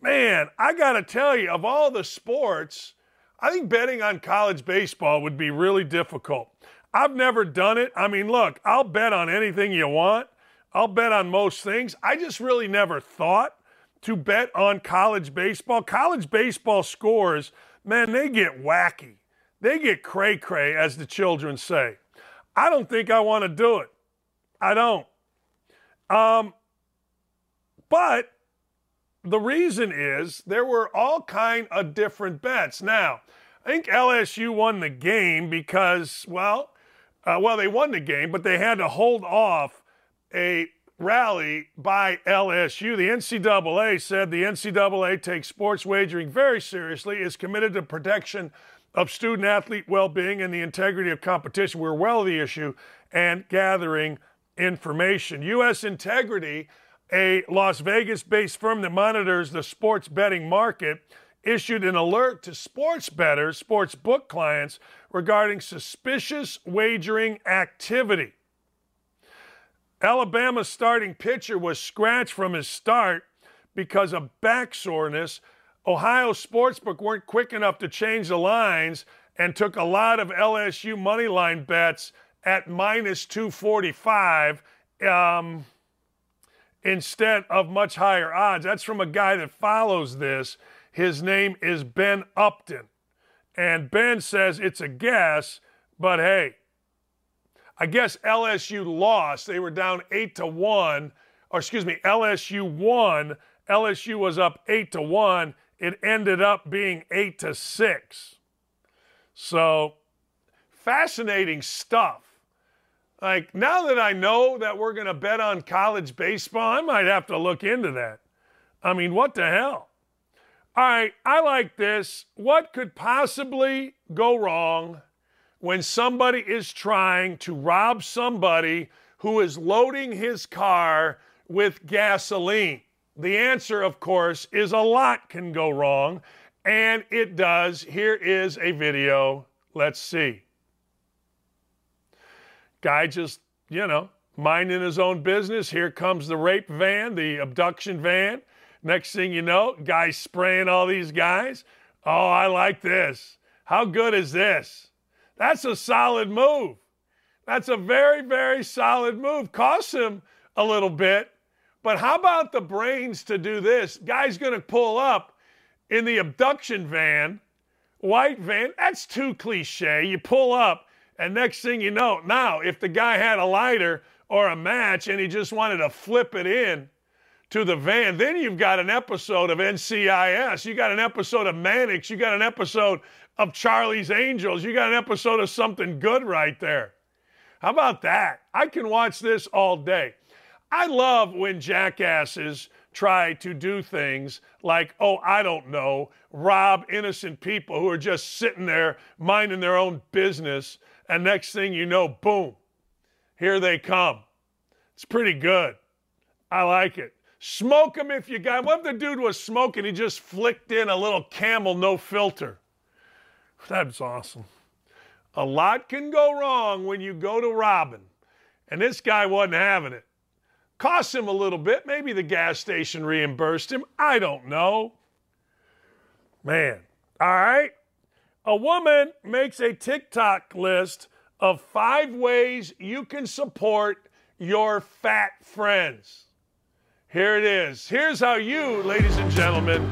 Man, I got to tell you, of all the sports, I think betting on college baseball would be really difficult. I've never done it. I mean, look, I'll bet on anything you want. I'll bet on most things. I just really never thought to bet on college baseball. College baseball scores, man, they get wacky. They get cray-cray, as the children say. I don't think I want to do it. I don't. But the reason is there were all kind of different bets. Now, I think LSU won the game because, well, they won the game, but they had to hold off a rally by LSU. The NCAA said the NCAA takes sports wagering very seriously, is committed to protection of student-athlete well-being and the integrity of competition. We're well of the issue and gathering information. U.S. Integrity, a Las Vegas-based firm that monitors the sports betting market, issued an alert to sports bettors, sports book clients, regarding suspicious wagering activity. Alabama's starting pitcher was scratched from his start because of back soreness. Ohio sportsbook weren't quick enough to change the lines and took a lot of LSU money line bets at -245 instead of much higher odds. That's from a guy that follows this. His name is Ben Upton. And Ben says it's a guess, but hey, I guess LSU lost. They were down 8-1, or excuse me, LSU won. LSU was up 8-1. It ended up being 8-6. So fascinating stuff. Like, now that I know that we're going to bet on college baseball, I might have to look into that. I mean, what the hell? All right, I like this. What could possibly go wrong when somebody is trying to rob somebody who is loading his car with gasoline? The answer, of course, is a lot can go wrong, and it does. Here is a video. Let's see. Guy just, you know, minding his own business. Here comes the rape van, the abduction van. Next thing you know, guy spraying all these guys. Oh, I like this. How good is this? That's a solid move. That's a very, very solid move. Costs him a little bit. But how about the brains to do this? Guy's going to pull up in the abduction van, white van. That's too cliche. You pull up. And next thing you know, now, if the guy had a lighter or a match and he just wanted to flip it in to the van, then you've got an episode of NCIS. You got an episode of Mannix. You got an episode of Charlie's Angels. You got an episode of something good right there. How about that? I can watch this all day. I love when jackasses try to do things like, oh, I don't know, rob innocent people who are just sitting there minding their own business. And next thing you know, boom, here they come. It's pretty good. I like it. Smoke them if you got. What if the dude was smoking? He just flicked in a little Camel no filter. That's awesome. A lot can go wrong when you go to robbing. And this guy wasn't having it. Cost him a little bit. Maybe the gas station reimbursed him. I don't know. Man. All right. A woman makes a TikTok list of 5 ways you can support your fat friends. Here it is. Here's how you, ladies and gentlemen.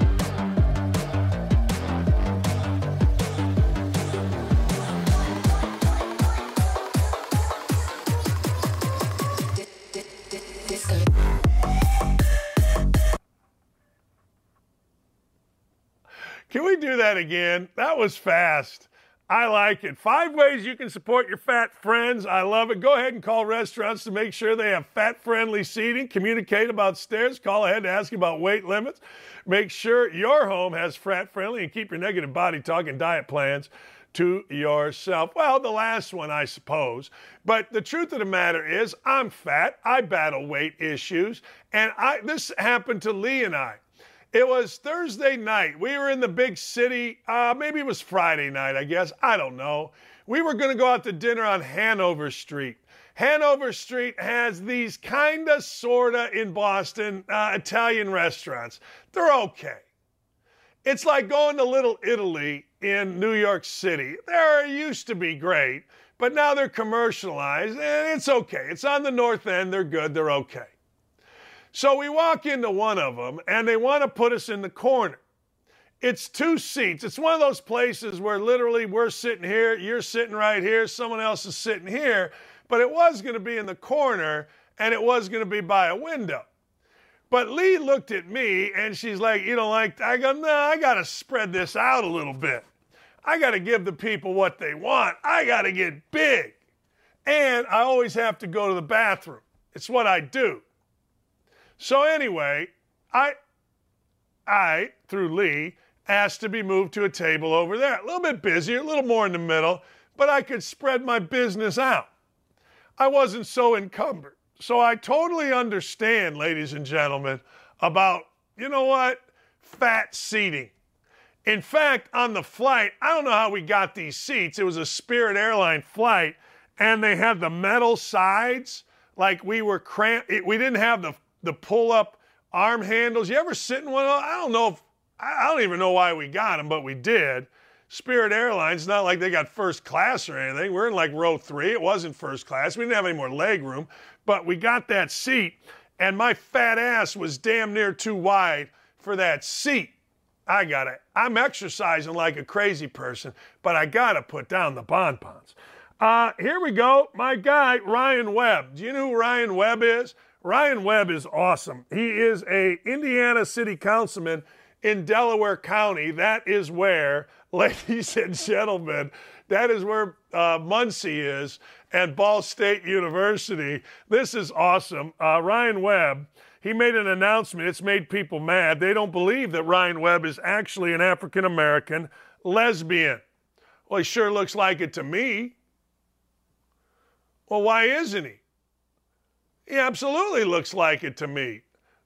Can we do that again? That was fast. I like it. 5 ways you can support your fat friends. I love it. Go ahead and call restaurants to make sure they have fat-friendly seating. Communicate about stairs. Call ahead to ask about weight limits. Make sure your home has fat-friendly, and keep your negative body talk and diet plans to yourself. Well, the last one, I suppose. But the truth of the matter is I'm fat. I battle weight issues. And this happened to Lee and I. It was Thursday night. We were in the big city. Maybe it was Friday night, I guess. I don't know. We were going to go out to dinner on Hanover Street. Hanover Street has these kind of, sort of, in Boston, Italian restaurants. They're okay. It's like going to Little Italy in New York City. They used to be great, but now they're commercialized, and it's okay. It's on the north end. They're good. They're okay. So we walk into one of them, and they want to put us in the corner. It's 2 seats. It's one of those places where literally we're sitting here, you're sitting right here, someone else is sitting here, but it was going to be in the corner, and it was going to be by a window. But Lee looked at me, and she's like, you don't like that? I go, no, I got to spread this out a little bit. I got to give the people what they want. I got to get big. And I always have to go to the bathroom. It's what I do. So anyway, I, through Lee, asked to be moved to a table over there. A little bit busier, a little more in the middle, but I could spread my business out. I wasn't so encumbered. So I totally understand, ladies and gentlemen, about, you know what, fat seating. In fact, on the flight, I don't know how we got these seats. It was a Spirit Airline flight, and they had the metal sides. Like we were cramped. We didn't have the pull-up arm handles. You ever sit in one of those? I don't even know why we got them, but we did. Spirit Airlines, not like they got first class or anything. We're in like row 3. It wasn't first class. We didn't have any more leg room, but we got that seat, and my fat ass was damn near too wide for that seat. I gotta, I'm exercising like a crazy person, but I gotta put down the bonbons. Here we go. My guy, Ryan Webb. Do you know who Ryan Webb is? Ryan Webb is awesome. He is an Indiana city councilman in Delaware County. That is where, ladies and gentlemen, that is where Muncie is and Ball State University. This is awesome. Ryan Webb, he made an announcement. It's made people mad. They don't believe that Ryan Webb is actually an African-American lesbian. Well, he sure looks like it to me. Well, why isn't he? He absolutely looks like it to me.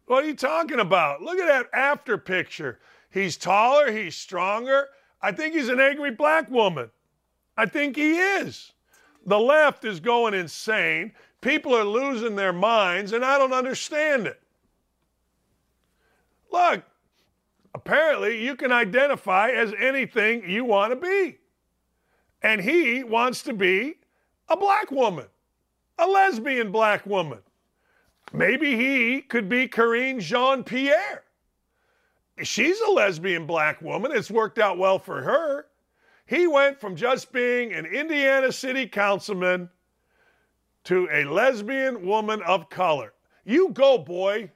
What are you talking about? Look at that after picture. He's taller. He's stronger. I think he's an angry black woman. I think he is. The left is going insane. People are losing their minds, and I don't understand it. Look, apparently you can identify as anything you want to be. And he wants to be a black woman, a lesbian black woman. Maybe he could be Karine Jean-Pierre. She's a lesbian black woman. It's worked out well for her. He went from just being an Indiana city councilman to a lesbian woman of color. You go, boy.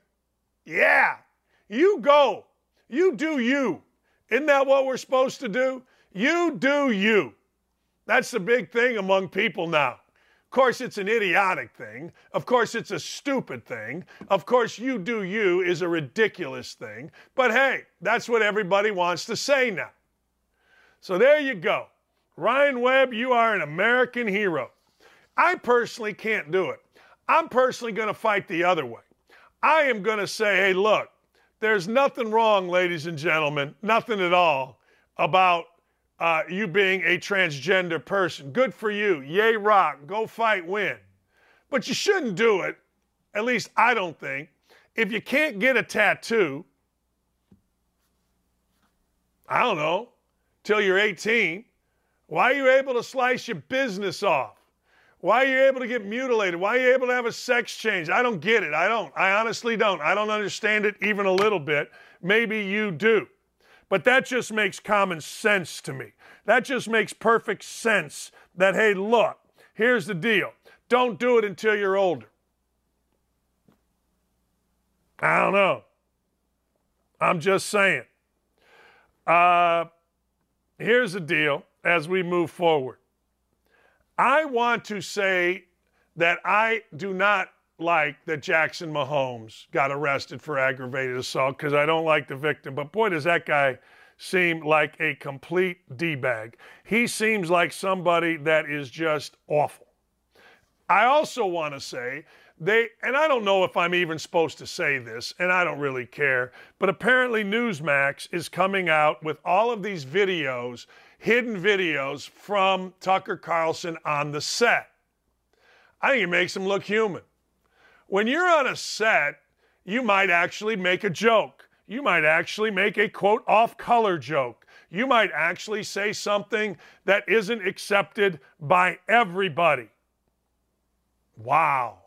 Yeah, you go. You do you. Isn't that what we're supposed to do? You do you. That's the big thing among people now. Of course, it's an idiotic thing. Of course, it's a stupid thing. Of course, you do you is a ridiculous thing. But hey, that's what everybody wants to say now. So there you go. Ryan Webb, you are an American hero. I personally can't do it. I'm personally going to fight the other way. I am going to say, hey, look, there's nothing wrong, ladies and gentlemen, nothing at all about you being a transgender person. Good for you. Yay, rock. Go fight, win. But you shouldn't do it, at least I don't think, if you can't get a tattoo, I don't know, till you're 18, why are you able to slice your business off? Why are you able to get mutilated? Why are you able to have a sex change? I don't get it. I honestly don't. I don't understand it even a little bit. Maybe you do. But that just makes common sense to me. That just makes perfect sense that, hey, look, here's the deal. Don't do it until you're older. I don't know. I'm just saying. Here's the deal as we move forward. I want to say that I do not like that Jackson Mahomes got arrested for aggravated assault because I don't like the victim. But boy, does that guy seem like a complete D-bag. He seems like somebody that is just awful. I also want to say and I don't know if I'm even supposed to say this, and I don't really care, but apparently Newsmax is coming out with all of these videos, hidden videos from Tucker Carlson on the set. I think it makes him look human. When you're on a set, you might actually make a joke. You might actually make a, quote, off-color joke. You might actually say something that isn't accepted by everybody. Wow.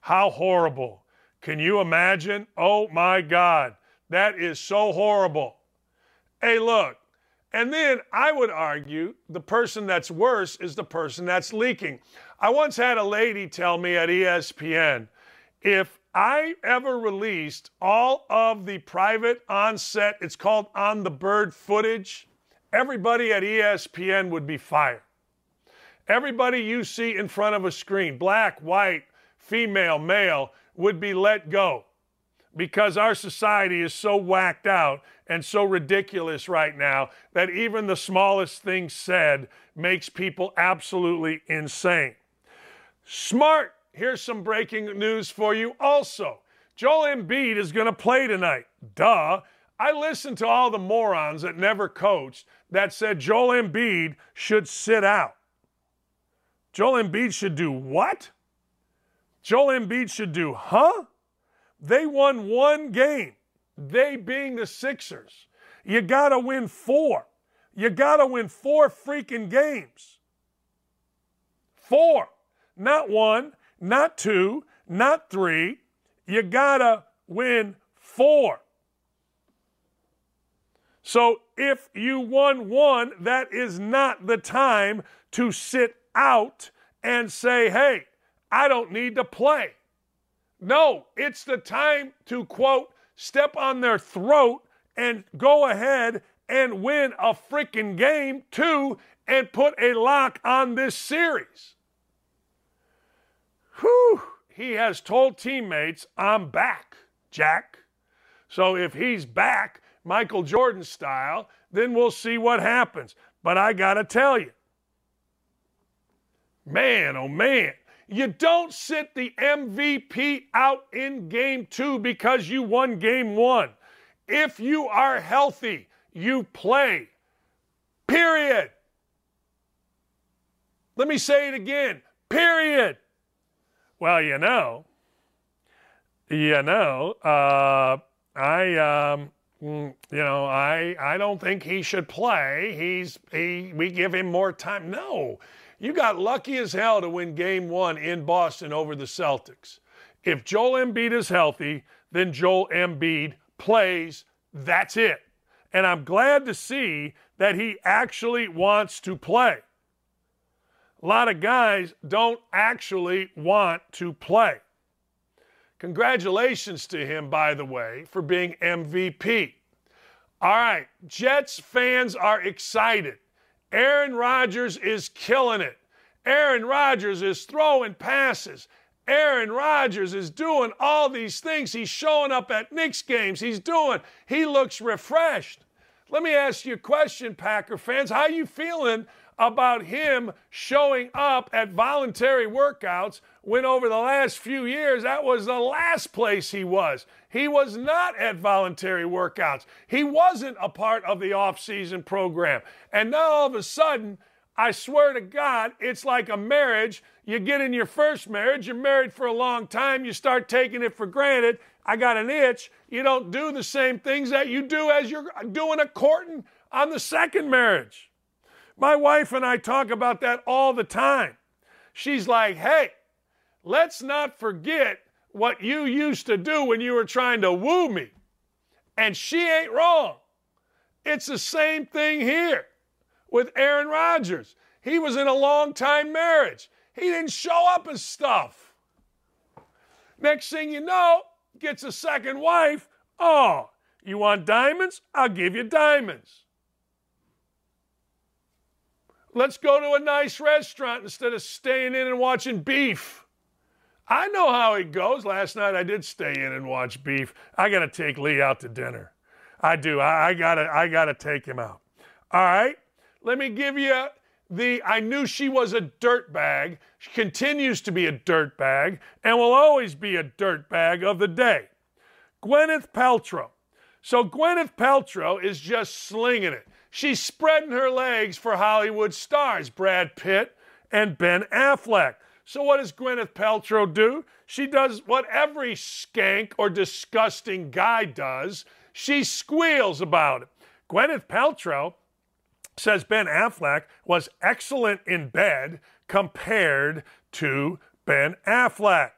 How horrible. Can you imagine? Oh, my God. That is so horrible. Hey, look. And then I would argue the person that's worse is the person that's leaking. I once had a lady tell me at ESPN, if I ever released all of the private on-set, it's called On the Bird footage, everybody at ESPN would be fired. Everybody you see in front of a screen, black, white, female, male, would be let go because our society is so whacked out and so ridiculous right now that even the smallest thing said makes people absolutely insane. Smart. Here's some breaking news for you also. Joel Embiid is going to play tonight. Duh. I listened to all the morons that never coached that said Joel Embiid should sit out. Joel Embiid should do what? Joel Embiid should do, huh? They won one game, they being the Sixers. You got to win four. You got to win four freaking games. Four. Not one, not two, not three. You got to win four. So if you won one, that is not the time to sit out and say, hey, I don't need to play. No, it's the time to, quote, step on their throat and go ahead and win a freaking game, too, and put a lock on this series. Whew. He has told teammates, I'm back, Jack. So if he's back, Michael Jordan style, then we'll see what happens. But I got to tell you, man, oh, man, you don't sit the MVP out in game two because you won game one. If you are healthy, you play. Period. Let me say it again. Period. Well, I don't think he should play. We give him more time. No, you got lucky as hell to win game one in Boston over the Celtics. If Joel Embiid is healthy, then Joel Embiid plays. That's it. And I'm glad to see that he actually wants to play. A lot of guys don't actually want to play. Congratulations to him, by the way, for being MVP. All right, Jets fans are excited. Aaron Rodgers is killing it. Aaron Rodgers is throwing passes. Aaron Rodgers is doing all these things. He's showing up at Knicks games. He looks refreshed. Let me ask you a question, Packer fans. How you feeling about him showing up at voluntary workouts when over the last few years, that was the last place he was? He was not at voluntary workouts. He wasn't a part of the off-season program. And now all of a sudden, I swear to God, it's like a marriage. You get in your first marriage, you're married for a long time, you start taking it for granted. I got an itch. You don't do the same things that you do as you're doing a courting on the second marriage. My wife and I talk about that all the time. She's like, hey, let's not forget what you used to do when you were trying to woo me. And she ain't wrong. It's the same thing here with Aaron Rodgers. He was in a long-time marriage. He didn't show up as stuff. Next thing you know, gets a second wife. Oh, you want diamonds? I'll give you diamonds. Let's go to a nice restaurant instead of staying in and watching beef. I know how it goes. Last night I did stay in and watch beef. I got to take Lee out to dinner. I do. I gotta take him out. All right. Let me give you I knew she was a dirtbag. She continues to be a dirtbag and will always be a dirtbag of the day. Gwyneth Paltrow. So Gwyneth Paltrow is just slinging it. She's spreading her legs for Hollywood stars, Brad Pitt and Ben Affleck. So what does Gwyneth Paltrow do? She does what every skank or disgusting guy does. She squeals about it. Gwyneth Paltrow says Ben Affleck was excellent in bed compared to Ben Affleck.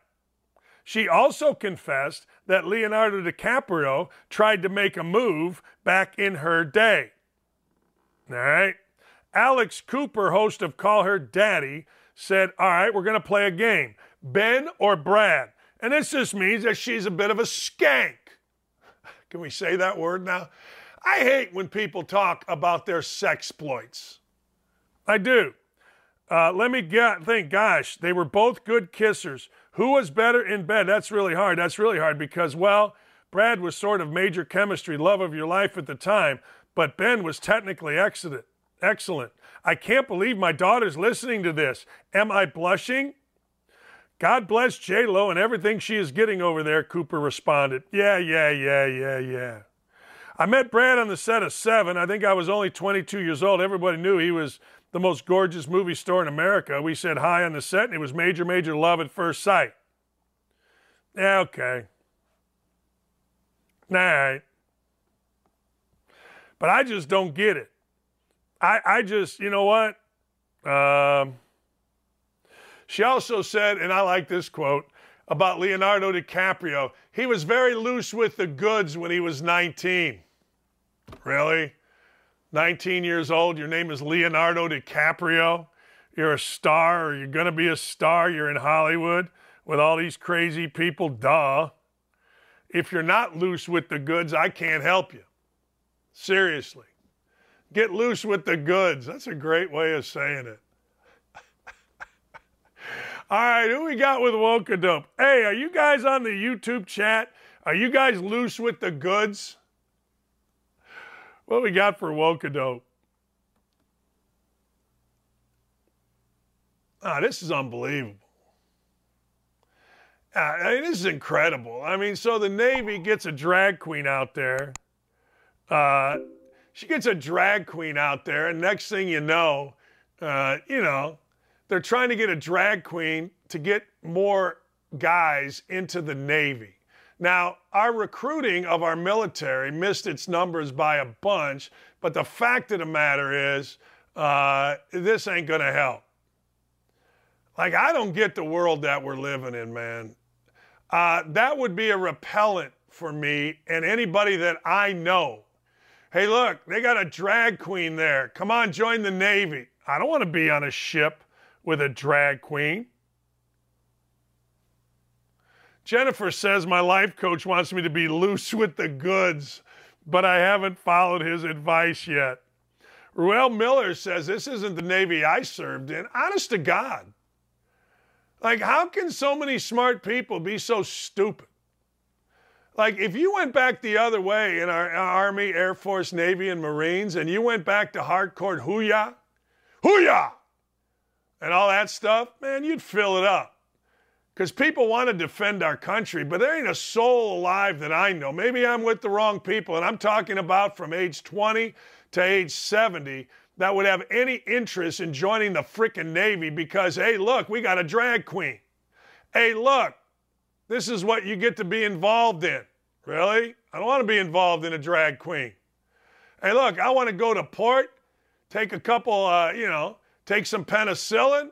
She also confessed that Leonardo DiCaprio tried to make a move back in her day. All right. Alex Cooper, host of Call Her Daddy, said, all right, we're going to play a game. Ben or Brad? And this just means that she's a bit of a skank. Can we say that word now? I hate when people talk about their sexploits. I do. Gosh, they were both good kissers. Who was better in bed? That's really hard because, well, Brad was sort of major chemistry, love of your life at the time. But Ben was technically excellent. I can't believe my daughter's listening to this. Am I blushing? God bless J-Lo and everything she is getting over there, Cooper responded. Yeah. I met Brad on the set of Seven. I think I was only 22 years old. Everybody knew he was the most gorgeous movie star in America. We said hi on the set, and it was major love at first sight. Yeah, okay. All right. But I just don't get it. I just, you know what? She also said, and I like this quote, about Leonardo DiCaprio, he was very loose with the goods when he was 19. Really? 19 years old, your name is Leonardo DiCaprio, you're a star, or you're going to be a star, you're in Hollywood with all these crazy people, duh. If you're not loose with the goods, I can't help you. Seriously. Get loose with the goods. That's a great way of saying it. All right, who we got with Wokadope? Hey, are you guys on the YouTube chat? Are you guys loose with the goods? What we got for Wokadope? Ah, this is unbelievable. I mean, this is incredible. I mean, so the Navy gets a drag queen out there. She gets a drag queen out there, and next thing you know, they're trying to get a drag queen to get more guys into the Navy. Now, our recruiting of our military missed its numbers by a bunch, but the fact of the matter is this ain't going to help. Like, I don't get the world that we're living in, man. That would be a repellent for me and anybody that I know. Hey, look, they got a drag queen there. Come on, join the Navy. I don't want to be on a ship with a drag queen. Jennifer says my life coach wants me to be loose with the goods, but I haven't followed his advice yet. Ruel Miller says this isn't the Navy I served in. Honest to God. Like, how can so many smart people be so stupid? Like, if you went back the other way in our Army, Air Force, Navy, and Marines, and you went back to hardcore hooyah, hooyah, and all that stuff, man, you'd fill it up. Because people want to defend our country, but there ain't a soul alive that I know. Maybe I'm with the wrong people, and I'm talking about from age 20 to age 70, that would have any interest in joining the frickin' Navy because, hey, look, we got a drag queen. Hey, look, this is what you get to be involved in. Really? I don't want to be involved in a drag queen. Hey, look, I want to go to port, take a couple, take some penicillin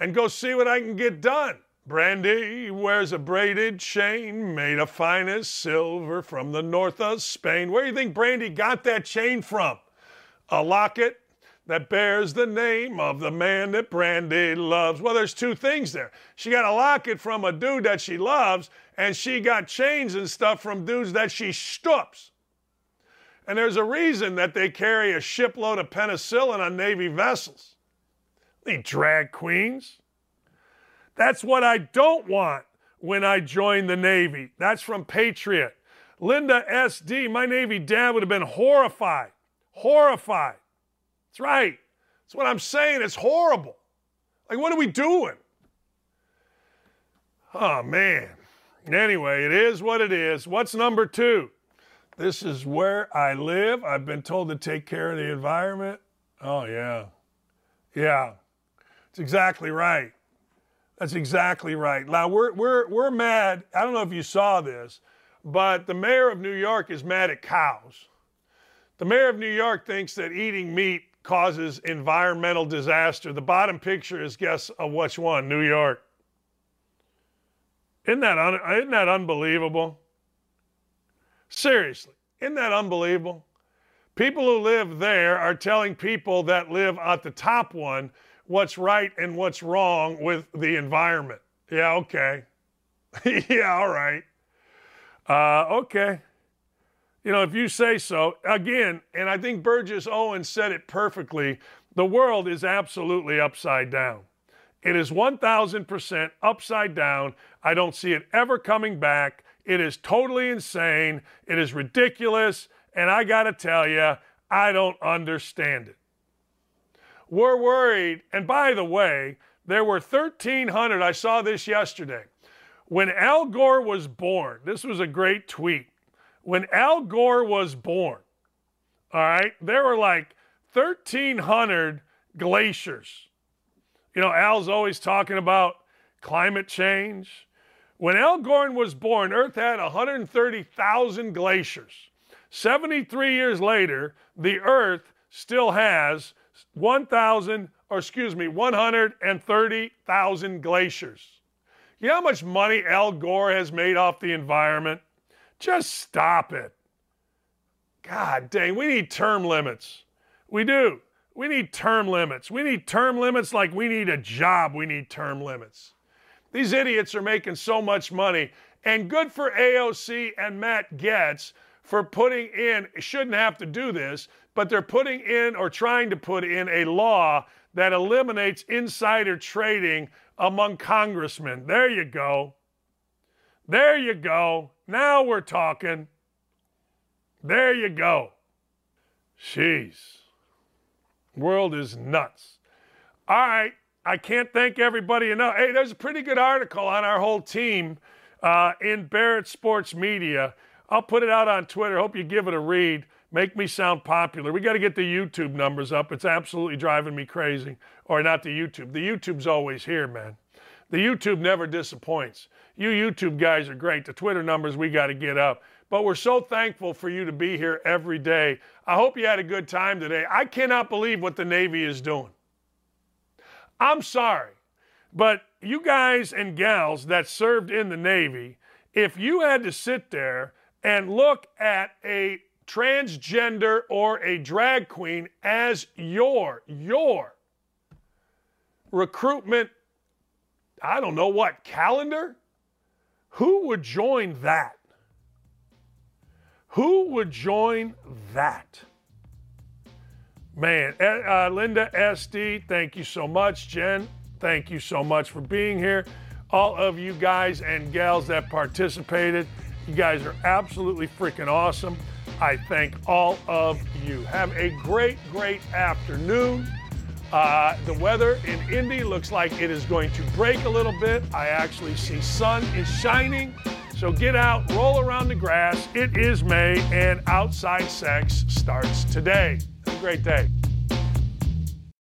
and go see what I can get done. Brandy wears a braided chain made of finest silver from the north of Spain. Where do you think Brandy got that chain from? A locket that bears the name of the man that Brandy loves. Well, there's two things there. She got a locket from a dude that she loves, and she got chains and stuff from dudes that she stoops. And there's a reason that they carry a shipload of penicillin on Navy vessels. They drag queens. That's what I don't want when I join the Navy. That's from Patriot. Linda SD, my Navy dad would have been horrified. Horrified. That's right. That's what I'm saying. It's horrible. Like, what are we doing? Oh, man. Anyway, it is what it is. What's number two? This is where I live. I've been told to take care of the environment. Oh, yeah. Yeah. That's exactly right. That's exactly right. Now, we're mad. I don't know if you saw this, but the mayor of New York is mad at cows. The mayor of New York thinks that eating meat causes environmental disaster. The bottom picture is, guess which one? New York. Isn't that unbelievable? Seriously, isn't that unbelievable? People who live there are telling people that live at the top one what's right and what's wrong with the environment. Yeah, okay. Yeah, all right. Okay. You know, if you say so, again, and I think Burgess Owens said it perfectly, the world is absolutely upside down. It is 1,000% upside down. I don't see it ever coming back. It is totally insane. It is ridiculous. And I got to tell you, I don't understand it. We're worried. And by the way, there were 1,300. I saw this yesterday. When Al Gore was born, this was a great tweet. When Al Gore was born, all right, there were like 1,300 glaciers. You know, Al's always talking about climate change. When Al Gore was born, Earth had 130,000 glaciers. 73 years later, the Earth still has 130,000 glaciers. You know how much money Al Gore has made off the environment? Just stop it. God dang, we need term limits. We do. We need term limits. We need term limits like we need a job. We need term limits. These idiots are making so much money. And good for AOC and Matt Gaetz for putting in, shouldn't have to do this, but they're putting in or trying to put in a law that eliminates insider trading among congressmen. There you go. There you go. Now we're talking. There you go. Jeez. World is nuts. All right. I can't thank everybody enough. Hey, there's a pretty good article on our whole team in Barrett Sports Media. I'll put it out on Twitter. Hope you give it a read. Make me sound popular. We got to get the YouTube numbers up. It's absolutely driving me crazy. Or not the YouTube. The YouTube's always here, man. The YouTube never disappoints. You YouTube guys are great. The Twitter numbers we got to get up. But we're so thankful for you to be here every day. I hope you had a good time today. I cannot believe what the Navy is doing. I'm sorry, but you guys and gals that served in the Navy, if you had to sit there and look at a transgender or a drag queen as your recruitment, I don't know what, calendar, who would join that? Who would join that? Man, Linda SD, thank you so much. Jen, thank you so much for being here. All of you guys and gals that participated, you guys are absolutely freaking awesome. I thank all of you. Have a great, great afternoon. The weather in Indy looks like it is going to break a little bit. I actually see sun is shining. So get out, roll around the grass. It is May, and outside sex starts today. Have a great day.